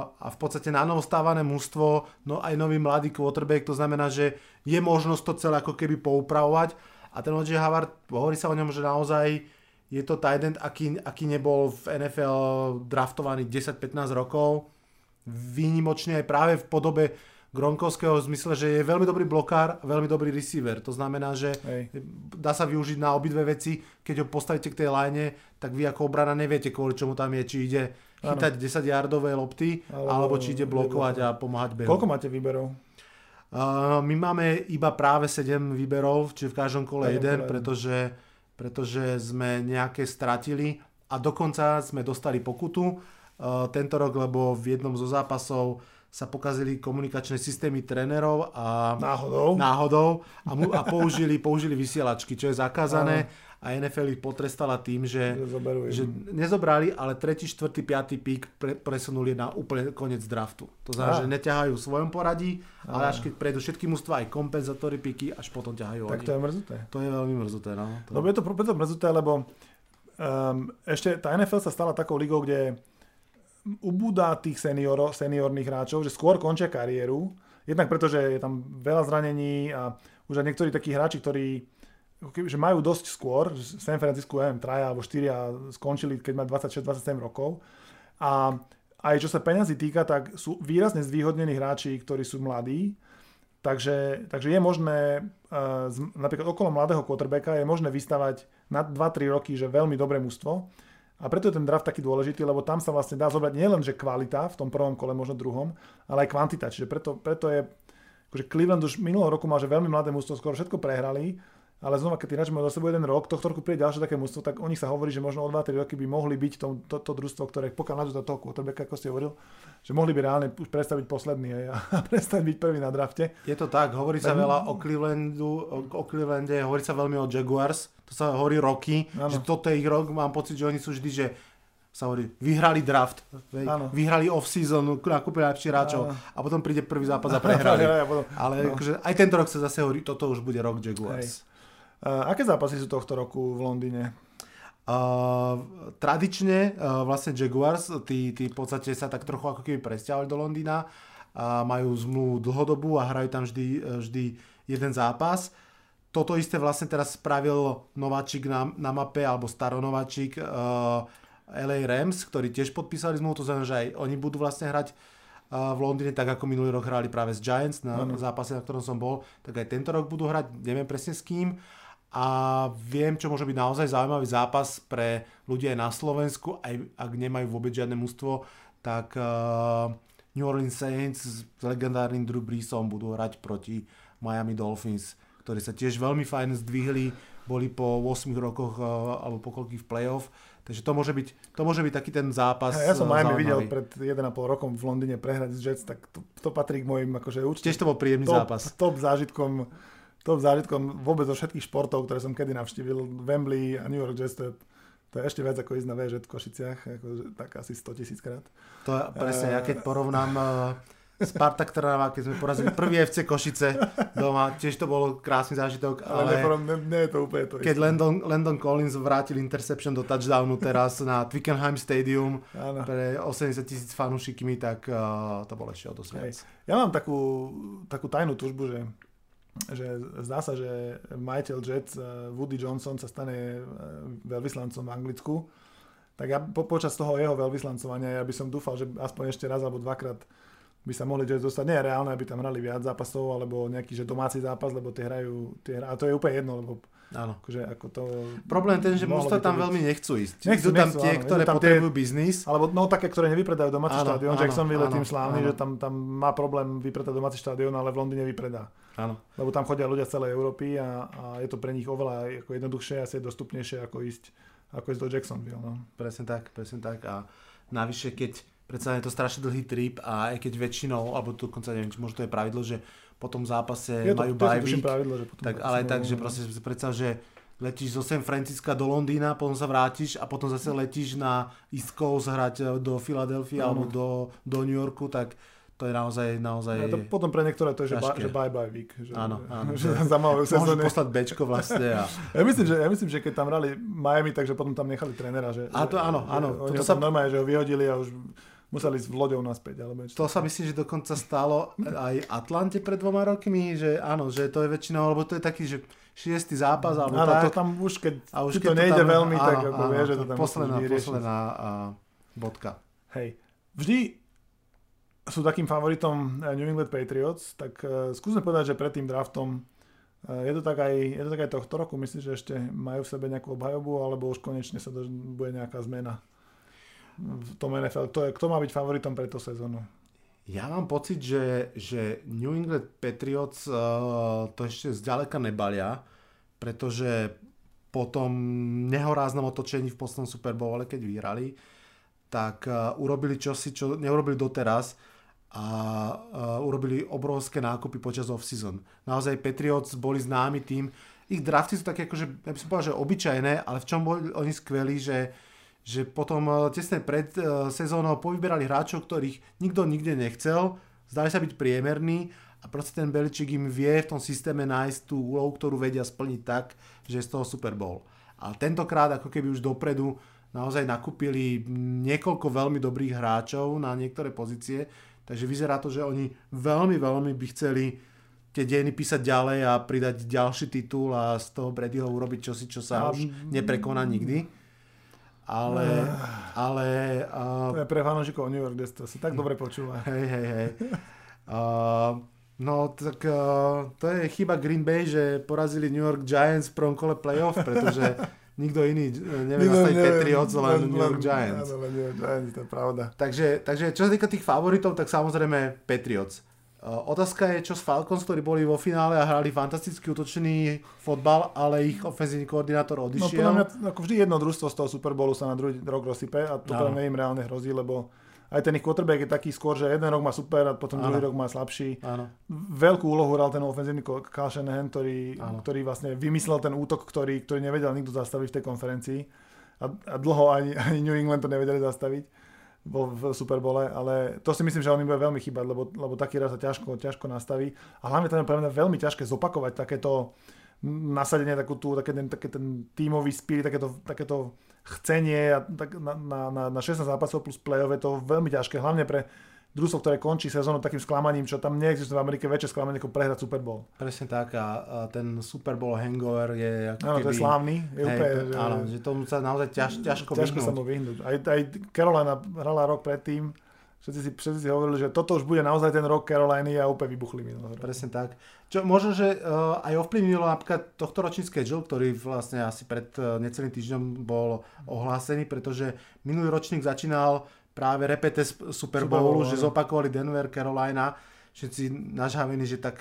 a v podstate nanovo stávané mužstvo, no aj nový mladý quarterback, to znamená, že je možnosť to celé ako keby poupravovať. A ten Roger Havard, hovorí sa o ňom, že naozaj je to tight end, aký, aký nebol v en ef el draftovaný desať pätnásť rokov. Výnimočne aj práve v podobe Gronkovského v zmysle, že je veľmi dobrý blokár a veľmi dobrý receiver. To znamená, že hej, dá sa využiť na obidve veci. Keď ho postavíte k tej line, tak vy ako obrana neviete, kvôli čomu tam je. Či ide chytať desaťjardové lopty, alebo či ide blokovať a pomáhať behu. Koľko máte výberov? Uh, my máme iba práve sedem výberov, čiže v každom kole jeden, pretože, pretože sme nejaké stratili a dokonca sme dostali pokutu uh, tento rok, lebo v jednom zo zápasov sa pokazili komunikačné systémy trénerov a náhodou, náhodou a, mu, a použili, použili vysielačky, čo je zakázané a en ef el ich potrestala tým, že, že nezobrali, ale tretí, štvrtý, piatý pík pre, presunuli na úplne koniec draftu. To znamená, že neťahajú v svojom poradí, ale až keď prejdú všetky mužstva aj kompenzatory píky, až potom ťahajú tak oni. Tak to je mrzuté. To je veľmi mrzuté, no. To... Lebo je to preto mrzuté, lebo um, ešte tá en ef el sa stala takou ligou, kde ubúda tých seniorov, seniorných hráčov, že skôr končia kariéru. Jednak preto, že je tam veľa zranení a už aj niektorí takí hráči, ktorí že majú dosť skôr, že San Francisco, ja neviem, traja alebo štyria skončili, keď má dvadsaťšesť dvadsaťsedem rokov. A aj čo sa peňazí týka, tak sú výrazne zvýhodnení hráči, ktorí sú mladí. Takže, takže je možné, napríklad okolo mladého quarterbacka, je možné vystavať na dva tri roky, že veľmi dobré mužstvo. A preto je ten draft taký dôležitý, lebo tam sa vlastne dá zobrať nielen, že kvalita v tom prvom kole, možno druhom, ale aj kvantita. Čiže preto, preto je, akože Cleveland už minulého roku mal, že veľmi mladé mužstvo, skoro všetko prehrali, ale znova, keď tí hráči majú za sebou jeden rok, tohto roku príde ďalšie také mužstvo, tak o nich sa hovorí, že možno o dva tri roky by mohli byť to, to, to družstvo, ktoré pokiaľ nájdu do toho quarterbacka, ako ste hovoril, že mohli by reálne už prestať byť posledný aj, a prestať byť prvý na drafte. Je to tak, hovorí sa Be- veľa o Clevelandu, o Clevelande, hovorí sa veľmi o Jaguars, sa hovorí roky, ano, že toto je ich rok, mám pocit, že oni sú vždy, že sa hovorí, vyhrali draft, ano, vyhrali off-season, nakúpili najlepších hráčov a potom príde prvý zápas a prehrali. Ano, ano, potom, ale no, akože, aj tento rok sa zase hovorí, toto už bude rok Jaguars. Uh, aké zápasy sú tohto roku v Londýne? Uh, tradične uh, vlastne Jaguars, tí, tí v podstate sa tak trochu ako keby presťahovali do Londýna, uh, majú zmluvu dlhodobú a hrajú tam vždy, vždy jeden zápas. Toto isté vlastne teraz spravil nováčik na, na mape, alebo staronováčik uh, el ej Rams, ktorí tiež podpísali zmluvu, to znamená, že aj oni budú vlastne hrať uh, v Londýne, tak ako minulý rok hrali práve s Giants na mm. zápase, na ktorom som bol, tak aj tento rok budú hrať, neviem presne s kým. A viem, čo môže byť naozaj zaujímavý zápas pre ľudí aj na Slovensku, aj ak nemajú vôbec žiadne mužstvo, tak uh, New Orleans Saints s legendárnym Drew Breesom budú hrať proti Miami Dolphins, ktorí sa tiež veľmi fajn zdvihli, boli po ôsmich rokoch alebo po koľkých v play-off. Takže to môže byť, to môže byť taký ten zápas. Ja som Miami videl pred jeden a pol rokom v Londýne prehrať z Jets, tak to, to patrí k mojim akože určite. Tiež to bol príjemný top, zápas. Top zážitkom, top zážitkom vôbec zo všetkých športov, ktoré som kedy navštívil. Wembley a New York Jets, to je, to je ešte viac ako ísť na vé žé v Košiciach, akože, tak asi sto tisíc krát. To je presne, ja keď porovnám... Spartak Trnava, keď sme porazili prvý ef cé Košice doma, tiež to bol krásny zážitok, ale, ale ne, ne je to úplne to keď Landon, Landon Collins vrátil interception do touchdownu teraz na Twickenham Stadium ano, pre osemdesiat tisíc fanúšikmi, tak uh, to bolo ešte o dosť viac. Ja mám takú, takú tajnú tužbu, že, že zdá sa, že majiteľ Jets Woody Johnson sa stane veľvyslancom v Anglicku, tak ja po, počas toho jeho veľvyslancovania ja by som dúfal, že aspoň ešte raz alebo dvakrát by sa mohli Jets dostať. Nie je reálne, aby tam hrali viac zápasov, alebo nejaký že domáci zápas, lebo tie hrajú... Tie hra, a to je úplne jedno, lebo... Áno. Akože, ako to... Problém ten, že mužstvá tam byť... veľmi nechcú ísť. Nechcú, nechcú tam tie, áno, ktoré potrebujú tie... biznis. Alebo no, také, ktoré nevypredajú domáci áno, štádion. Áno, Jacksonville je tým slávny, áno, že tam, tam má problém vypredať domáci štádion, ale v Londýne vypredá. Áno. Lebo tam chodia ľudia z celej Európy a, a je to pre nich oveľa ako jednoduchšie a asi dostupnejšie ako ísť, ako ísť do Jacksonville. No. Presne tak, presne tak. A navyše, keď predsa je to strašne dlhý trip a aj keď väčšinou, alebo dokonca neviem, možno to je pravidlo, že po tom zápase ja to, majú bye week, tak, ale aj tak, že proste predsa, že letíš zo San Francisca do Londýna, potom sa vrátiš a potom zase letíš na East Coast hrať do Philadelphia, no, alebo do, do New Yorku, tak to je naozaj, naozaj... Ja to potom pre niektoré to je, že bye-bye week. Že, áno, áno. Že tam zamávajú sezóny. Môžu poslať bečko vlastne. A... ja, myslím, že, ja myslím, že keď tam hrali Miami, takže potom tam nechali trénera. Že, a to áno, áno. Oni to sa... normálne, že ho vyhodili a už... museli ísť vloďou naspäť. Alebo to sa myslím, že dokonca stalo aj Atlante pred dvoma rokmi, že áno, že to je väčšinou, lebo to je taký, že šiestý zápas, alebo áno, tak. Áno, to tam už, keď, a už keď to nejde tam, veľmi, áno, tak ako áno, vie, že to tam posledná, musíš vyriešiť. Posledná uh, bodka. Hej, vždy sú takým favoritom New England Patriots, tak uh, skúsme povedať, že pred tým draftom uh, je, to tak aj, je to tak aj tohto roku, myslíš, že ešte majú v sebe nejakú obhajobu, alebo už konečne sa dož- bude nejaká zmena v tom en ef el? To je, kto má byť favoritom pre tú sezónu? Ja mám pocit, že, že New England Patriots uh, to ešte zďaleka nebalia, pretože po tom nehoráznom otočení v poslednom Super Bowle, keď vyhrali, tak uh, urobili čosi, čo neurobili doteraz a uh, urobili obrovské nákupy počas off-season. Naozaj Patriots boli známi tým, ich drafty sú také akože, ja by som povedal, že obyčajné, ale v čom boli oni skvelí, že že potom tesne pred sezónou povyberali hráčov, ktorých nikto nikde nechcel, zdali sa byť priemerní a proste ten Beličík im vie v tom systéme nájsť tú úlohu, ktorú vedia splniť tak, že je z toho Super Bowl. A tentokrát ako keby už dopredu naozaj nakúpili niekoľko veľmi dobrých hráčov na niektoré pozície, takže vyzerá to, že oni veľmi, veľmi by chceli tie dejiny písať ďalej a pridať ďalší titul a z toho Bradyho urobiť čosi, čo sa už neprekoná nikdy. Ale, ale... Uh, to je pre fanúšikov New York, kde to si tak dobre počúva. Hej, hej, hej. Uh, no, tak uh, to je chyba Green Bay, že porazili New York Giants v prvom kole playoff, pretože nikto iný nevie nastaviť Patriots, len New York Giants. Áno, New York Giants, to je pravda. Takže, takže čo sa týka tých favoritov, tak samozrejme Patriots. Uh, otázka je, čo s Falcons, ktorí boli vo finále a hrali fantasticky útočný fotbal, ale ich ofenzívny koordinátor odišiel. No podľa mňa, ako vždy jedno družstvo z toho Super Bowlu sa na druhý rok rozsype a to pre im reálne hrozí, lebo aj ten ich quarterback je taký skôr, že jeden rok má super a potom ano. Druhý rok má slabší. Ano. Veľkú úlohu hral ten ofenzívny Kyle Shanahan, ktorý, ktorý vlastne vymyslel ten útok, ktorý, ktorý nevedel nikto zastaviť v tej konferencii a, a dlho ani, ani New England to nevedeli zastaviť v Superbole, ale to si myslím, že on im bude veľmi chýbať, lebo, lebo taký raz sa ťažko, ťažko nastaví a hlavne tam je pre mňa veľmi ťažké zopakovať takéto nasadenie, takú tú, také, ten, také ten tímový spirit, takéto, takéto chcenie a, tak na, na, na šestnásť zápasov plus play-off je to veľmi ťažké, hlavne pre družstvo, ktoré končí sezónu takým sklamaním, čo tam neexistuje v Amerike väčšie sklamanie ako prehrať Super Bowl. Presne tak a, a ten Super Bowl hangover je ako áno, keby... Áno, to je slávny. Je hej, úplne, to, že, áno, že tomu sa naozaj ťaž, ťažko vyhnúť. Ťažko sa mu vyhnúť. Aj, aj Carolina hrala rok predtým. Všetci si, všetci si hovorili, že toto už bude naozaj ten rok Caroliny a úplne vybuchli mi. Presne tak. Čo možno, že uh, aj ovplyvnilo napríklad tohtoročný schedule, ktorý vlastne asi pred uh, necelým týždňom bol ohlásený, pretože minulý ročník začínal práve repete Super Bowlu, že zopakovali Denver, Carolina, všetci nažhavení, že tak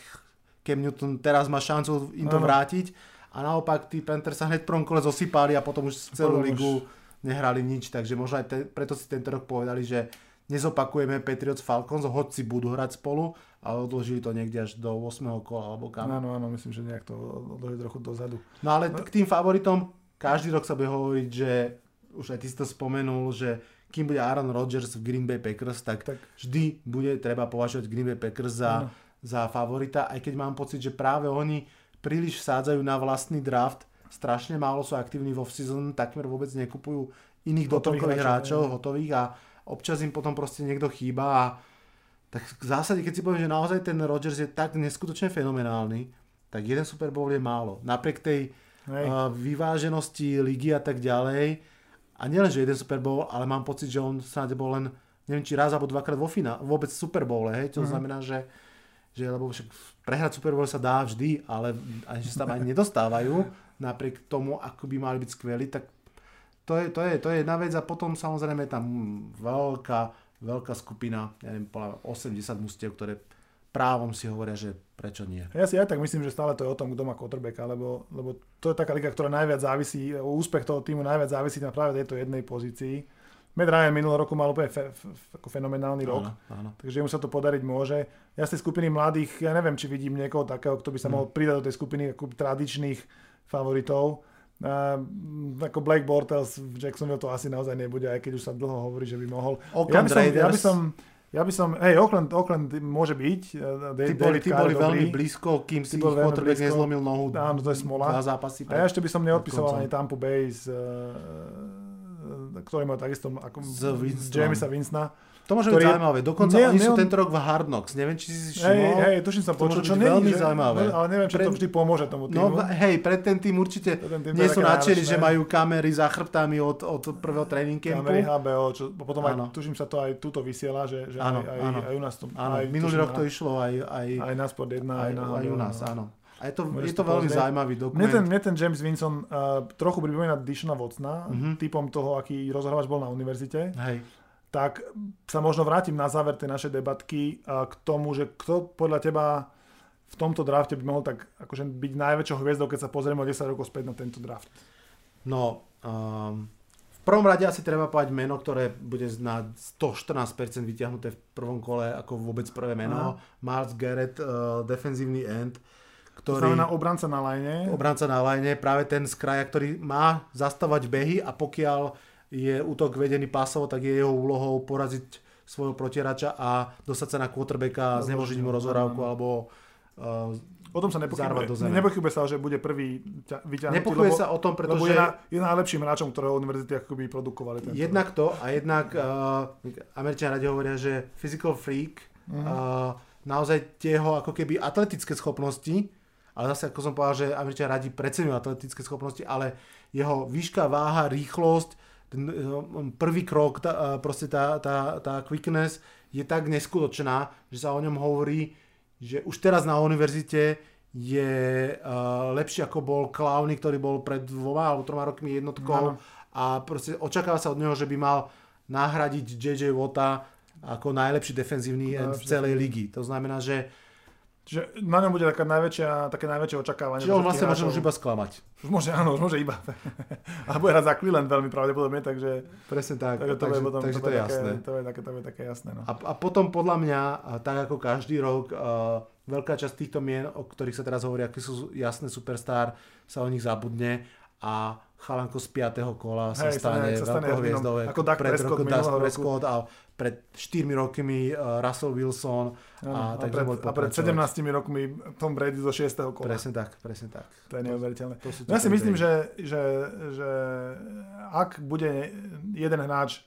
Cam Newton teraz má šancu im to ano. Vrátiť a naopak tí Panthers sa hneď v prvom kole zosypali a potom už celú ligu nehrali nič, takže možno aj te, preto si tento rok povedali, že nezopakujeme Patriots Falcons, hoci budú hrať spolu, ale odložili to niekde až do ôsmeho kola alebo kam. Áno, áno, myslím, že nejak to odložili trochu dozadu. No ale k tým favoritom každý rok sa bude hovoriť, že už aj ty si to spomenul, že kým bude Aaron Rodgers v Green Bay Packers, tak, tak vždy bude treba považovať Green Bay Packers za, za favorita, aj keď mám pocit, že práve oni príliš vsádzajú na vlastný draft, strašne málo sú aktívni vo off-season, takmer vôbec nekupujú iných doplnkových hráčov, hráčov hotových a občas im potom proste niekto chýba a tak v zásade, keď si poviem, že naozaj ten Rodgers je tak neskutočne fenomenálny, tak jeden Super Bowl je málo. Napriek tej uh, vyváženosti ligy a tak ďalej. A nielen, že jeden Super Bowl, ale mám pocit, že on snáď bol len, neviem, či raz alebo dvakrát vo finále, vôbec Super Bowl, hej, to mm. znamená, že, že lebo však prehrať Super Bowl sa dá vždy, ale že sa tam ani nedostávajú, napriek tomu, ako by mali byť skvelí, tak to je, to je, to je jedna vec a potom samozrejme tam veľká, veľká skupina, ja neviem, osemdesiat mustiev, ktoré právom si hovoria, že prečo nie. Ja si aj tak myslím, že stále to je o tom, kto má quarterbacka, lebo, lebo to je taká liga, ktorá najviac závisí, úspech toho týmu najviac závisí na práve tejto jednej pozícii. Matt Ryan minulého roku mal úplne fe, f, ako fenomenálny áno, rok, áno. Takže mu sa to podariť môže. Ja z tej skupiny mladých, ja neviem, či vidím niekoho takého, kto by sa mm. mohol pridať do tej skupiny ako tradičných favoritov. Uh, ako Blake Bortles v Jacksonville to asi naozaj nebude, aj keď už sa dlho hovorí, že by mohol. Oakland ja by som, Raiders. Ja by som, ja by som hej, Oakland, Oakland môže byť. Uh, ty boli, ty boli veľmi blízko, kým si ich potrebek nezlomil nohu. Áno, to je smola. Dva zápasy. A ja ešte by som neodpisoval ani Tampa Bay z uh, ktorý má takisto ako Jamesa Winstona. To môže byť zaujímavé. Dokonca nie, oni nie, sú tento rok v Hard Knocks. Neviem, či si si všimol. Hej, hej, tuším sa počul, čo, čo veľmi že, zaujímavé. Ale neviem, či pre... to vždy pomôže tomu týmu. No hej, pre ten tým určite ten tým nie sú nadšení, že majú kamery za chrbtami od, od prvého tréning campu. Kamery há bé ó, čo potom aj, tuším sa to aj tuto vysiela, že, že áno, aj, áno. aj u nás to... Áno, aj, minulý rok to išlo aj... Aj, aj na Sport jedna, aj, aj u nás, áno. A je to, je to veľmi zaujímavý dokument. Mne ten, mne ten James Winston uh, trochu pripomína Dishona Watsona, mm-hmm. typom toho, aký rozhrávač bol na univerzite. Hej. Tak sa možno vrátim na záver tej našej debatky uh, k tomu, že kto podľa teba v tomto drafte by mohol tak akože byť najväčšou hviezdou, keď sa pozrieme o desať rokov späť na tento draft. No, um, v prvom rade asi treba povedať meno, ktoré bude na sto štrnásť percent vyťahnuté v prvom kole ako vôbec prvé meno. Aha. Myles Garrett, uh, defenzívny end. Ktorý, to znamená obranca na lajne. Obranca na lajne, práve ten z kraja, ktorý má zastavať behy a pokiaľ je útok vedený pasovo, tak je jeho úlohou poraziť svojho protirača a dostať sa na quarterbacka, znemožiť mu rozhrávku alebo uh, o tom sa nepochybuje. Nepochybuje sa, že bude prvý vyťahnutý. Nepochybuje sa o tom, pretože je, na, je najlepším hráčom, ktorého univerzity akoby produkovali. Tento jednak to a jednak uh, Američania radi hovoria, že physical freak, mhm. uh, naozaj tieho ako keby atletické schopnosti. Ale zase, ako som povedal, že Američania radi preceňujú atletické schopnosti, ale jeho výška, váha, rýchlosť, prvý krok, tá, proste tá, tá, tá quickness je tak neskutočná, že sa o ňom hovorí, že už teraz na univerzite je uh, lepší ako bol Clowney, ktorý bol pred dvoma alebo troma rokmi jednotkou. Ano. A proste očakáva sa od neho, že by mal nahradiť jé jé Watta ako najlepší defenzívny end v celej ligy. To znamená, že Čiže na ňom bude taká najväčšia, také najväčšie očakávanie. Čiže on vlastne môže už iba sklamať. Už môže, áno, už môže iba. A bude hrať za Cleveland veľmi pravdepodobne, takže... Presne tak, takže to, takže, je, potom, takže to, to je jasné. Také, to, je, to je také jasné, no. A, a potom podľa mňa, tak ako každý rok, uh, veľká časť týchto mien, o ktorých sa teraz hovorí, aký sú jasné superstar, sa o nich zabudne a chalanko z piateho kola sa, Hej, stane, sa stane veľkou hviezdou. Ako Doug Prescott, Prescott a pred štyrmi rokmi Russell Wilson a, ano, a, pred, a pred sedemnástimi rokmi Tom Brady zo šiesteho kola. Presne tak, presne tak. To je neuveriteľné. To, to ja si príde. myslím, že, že, že ak bude jeden hráč,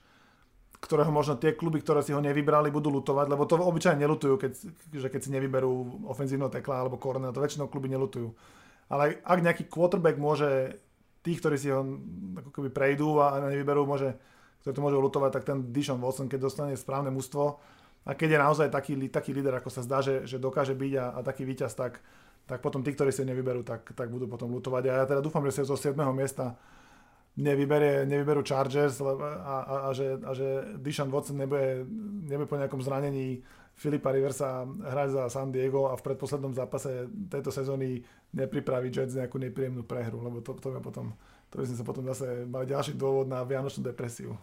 ktorého možno tie kluby, ktoré si ho nevybrali, budú lutovať, lebo to obyčajne nelutujú, keď, že keď si nevyberú ofenzívneho tekla alebo cornera, to väčšinou kluby nelutujú. Ale ak nejaký quarterback môže tí, ktorí si ho ako keby prejdú a nevyberú, môže, ktorí to môžu lutovať, tak ten Deshaun Watson, keď dostane správne mužstvo a keď je naozaj taký, taký líder, ako sa zdá, že, že dokáže byť a, a taký víťaz, tak, tak potom tí, ktorí si ho nevyberú, tak, tak budú potom lutovať. A ja teda dúfam, že si zo siedmeho miesta nevyberie, nevyberú Chargers a, a, a, že, a že Deshaun Watson nebude, nebude po nejakom zranení Filipa Riversa hrať za San Diego a v predposlednom zápase tejto sezóny nepripraví Jets nejakú nepríjemnú prehru, lebo to, to, by, potom, to by sme sa potom zase mali ďalší dôvod na vianočnú depresiu.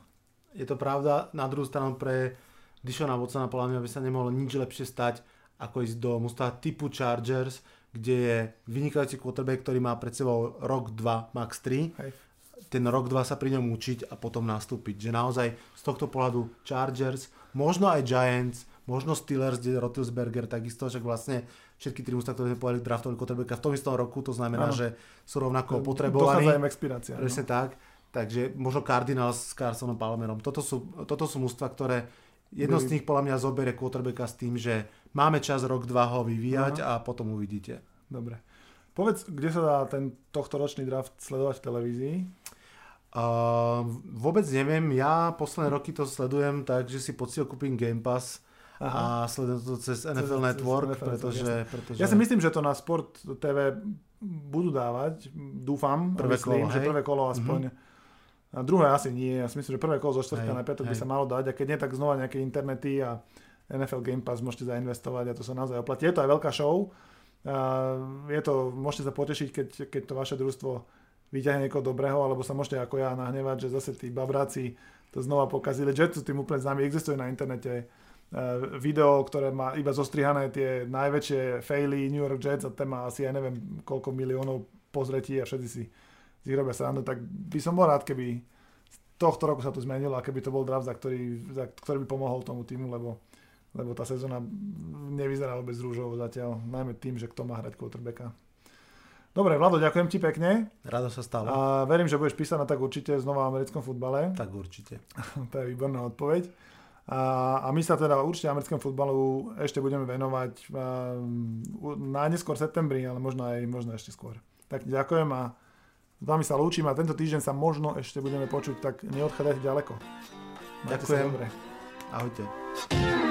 Je to pravda, na druhú stranu pre Dishona Watsona podľa mňa by sa nemohlo nič lepšie stať, ako ísť do mústva typu Chargers, kde je vynikajúci quarterback, ktorý má pred sebou rok, dva, max tri. Hej. Ten rok, dva sa pri ňom učiť a potom nastúpiť. Že naozaj z tohto pohľadu Chargers, možno aj Giants, možno Steelers, kde Roethlisberger takisto, však vlastne všetky tri mužstvá, ktoré sme povedali, draftovali quarterbacka v tom istom roku, to znamená, ano. Že sú rovnako potrebovaní. Dochádza im expirácia. Presne no. tak, takže možno Cardinals s Carsonom Palmerom. Toto sú, toto sú mužstvá, ktoré jedno My... z nich podľa mňa zoberie quarterbacka s tým, že máme čas rok, dva ho vyvíjať Aha. a potom uvidíte. Dobre. Povedz, kde sa dá ten tohtoročný draft sledovať v televízii? Uh, vôbec neviem, ja posledné roky to sledujem tak, že si poctivo kúpim Game Pass Aha. a sledujem to cez en ef el Network, pretože, pretože... Ja si myslím, že to na Sport té vé budú dávať, dúfam, prvé myslím, kolo, že hej? prvé kolo aspoň. Mm-hmm. A druhé asi nie, ja si myslím, že prvé kolo zo štvrtka na piatok by sa malo dať a keď nie, tak znova nejaké internety a en ef el Game Pass môžete zainvestovať a to sa naozaj oplatí. Je to aj veľká show, je to, môžete sa potešiť, keď, keď to vaše družstvo vyťahne niekoho dobrého, alebo sa môžete ako ja nahnevať, že zase tí babráci to znova pokazili. Jetsu, tým úplne známy, existuje na internete video, ktoré má iba zostrihané tie najväčšie faily New York Jets a téma asi, ja neviem, koľko miliónov pozretí a všetci si z ich robia srandu, tak by som bol rád, keby z tohto roku sa to zmenilo a keby to bol draft, za ktorý, za, ktorý by pomohol tomu týmu, lebo, lebo tá sezóna nevyzerá vôbec rúžovo zatiaľ, najmä tým, že kto má hrať quarterbacka. Dobre, Vlado, ďakujem ti pekne. Rado sa stalo. A verím, že budeš písať na tak určite znova v americkom futbale. Tak určite. To je výborná odpoveď. A my sa teda určite americkému futbalu ešte budeme venovať najneskôr v septembri, ale možno aj možno ešte skôr. Tak ďakujem a s vami sa lúčim a tento týždeň sa možno ešte budeme počuť, tak neodchádzajte ďaleko. Majte ďakujem. Sa dobre. Ahojte.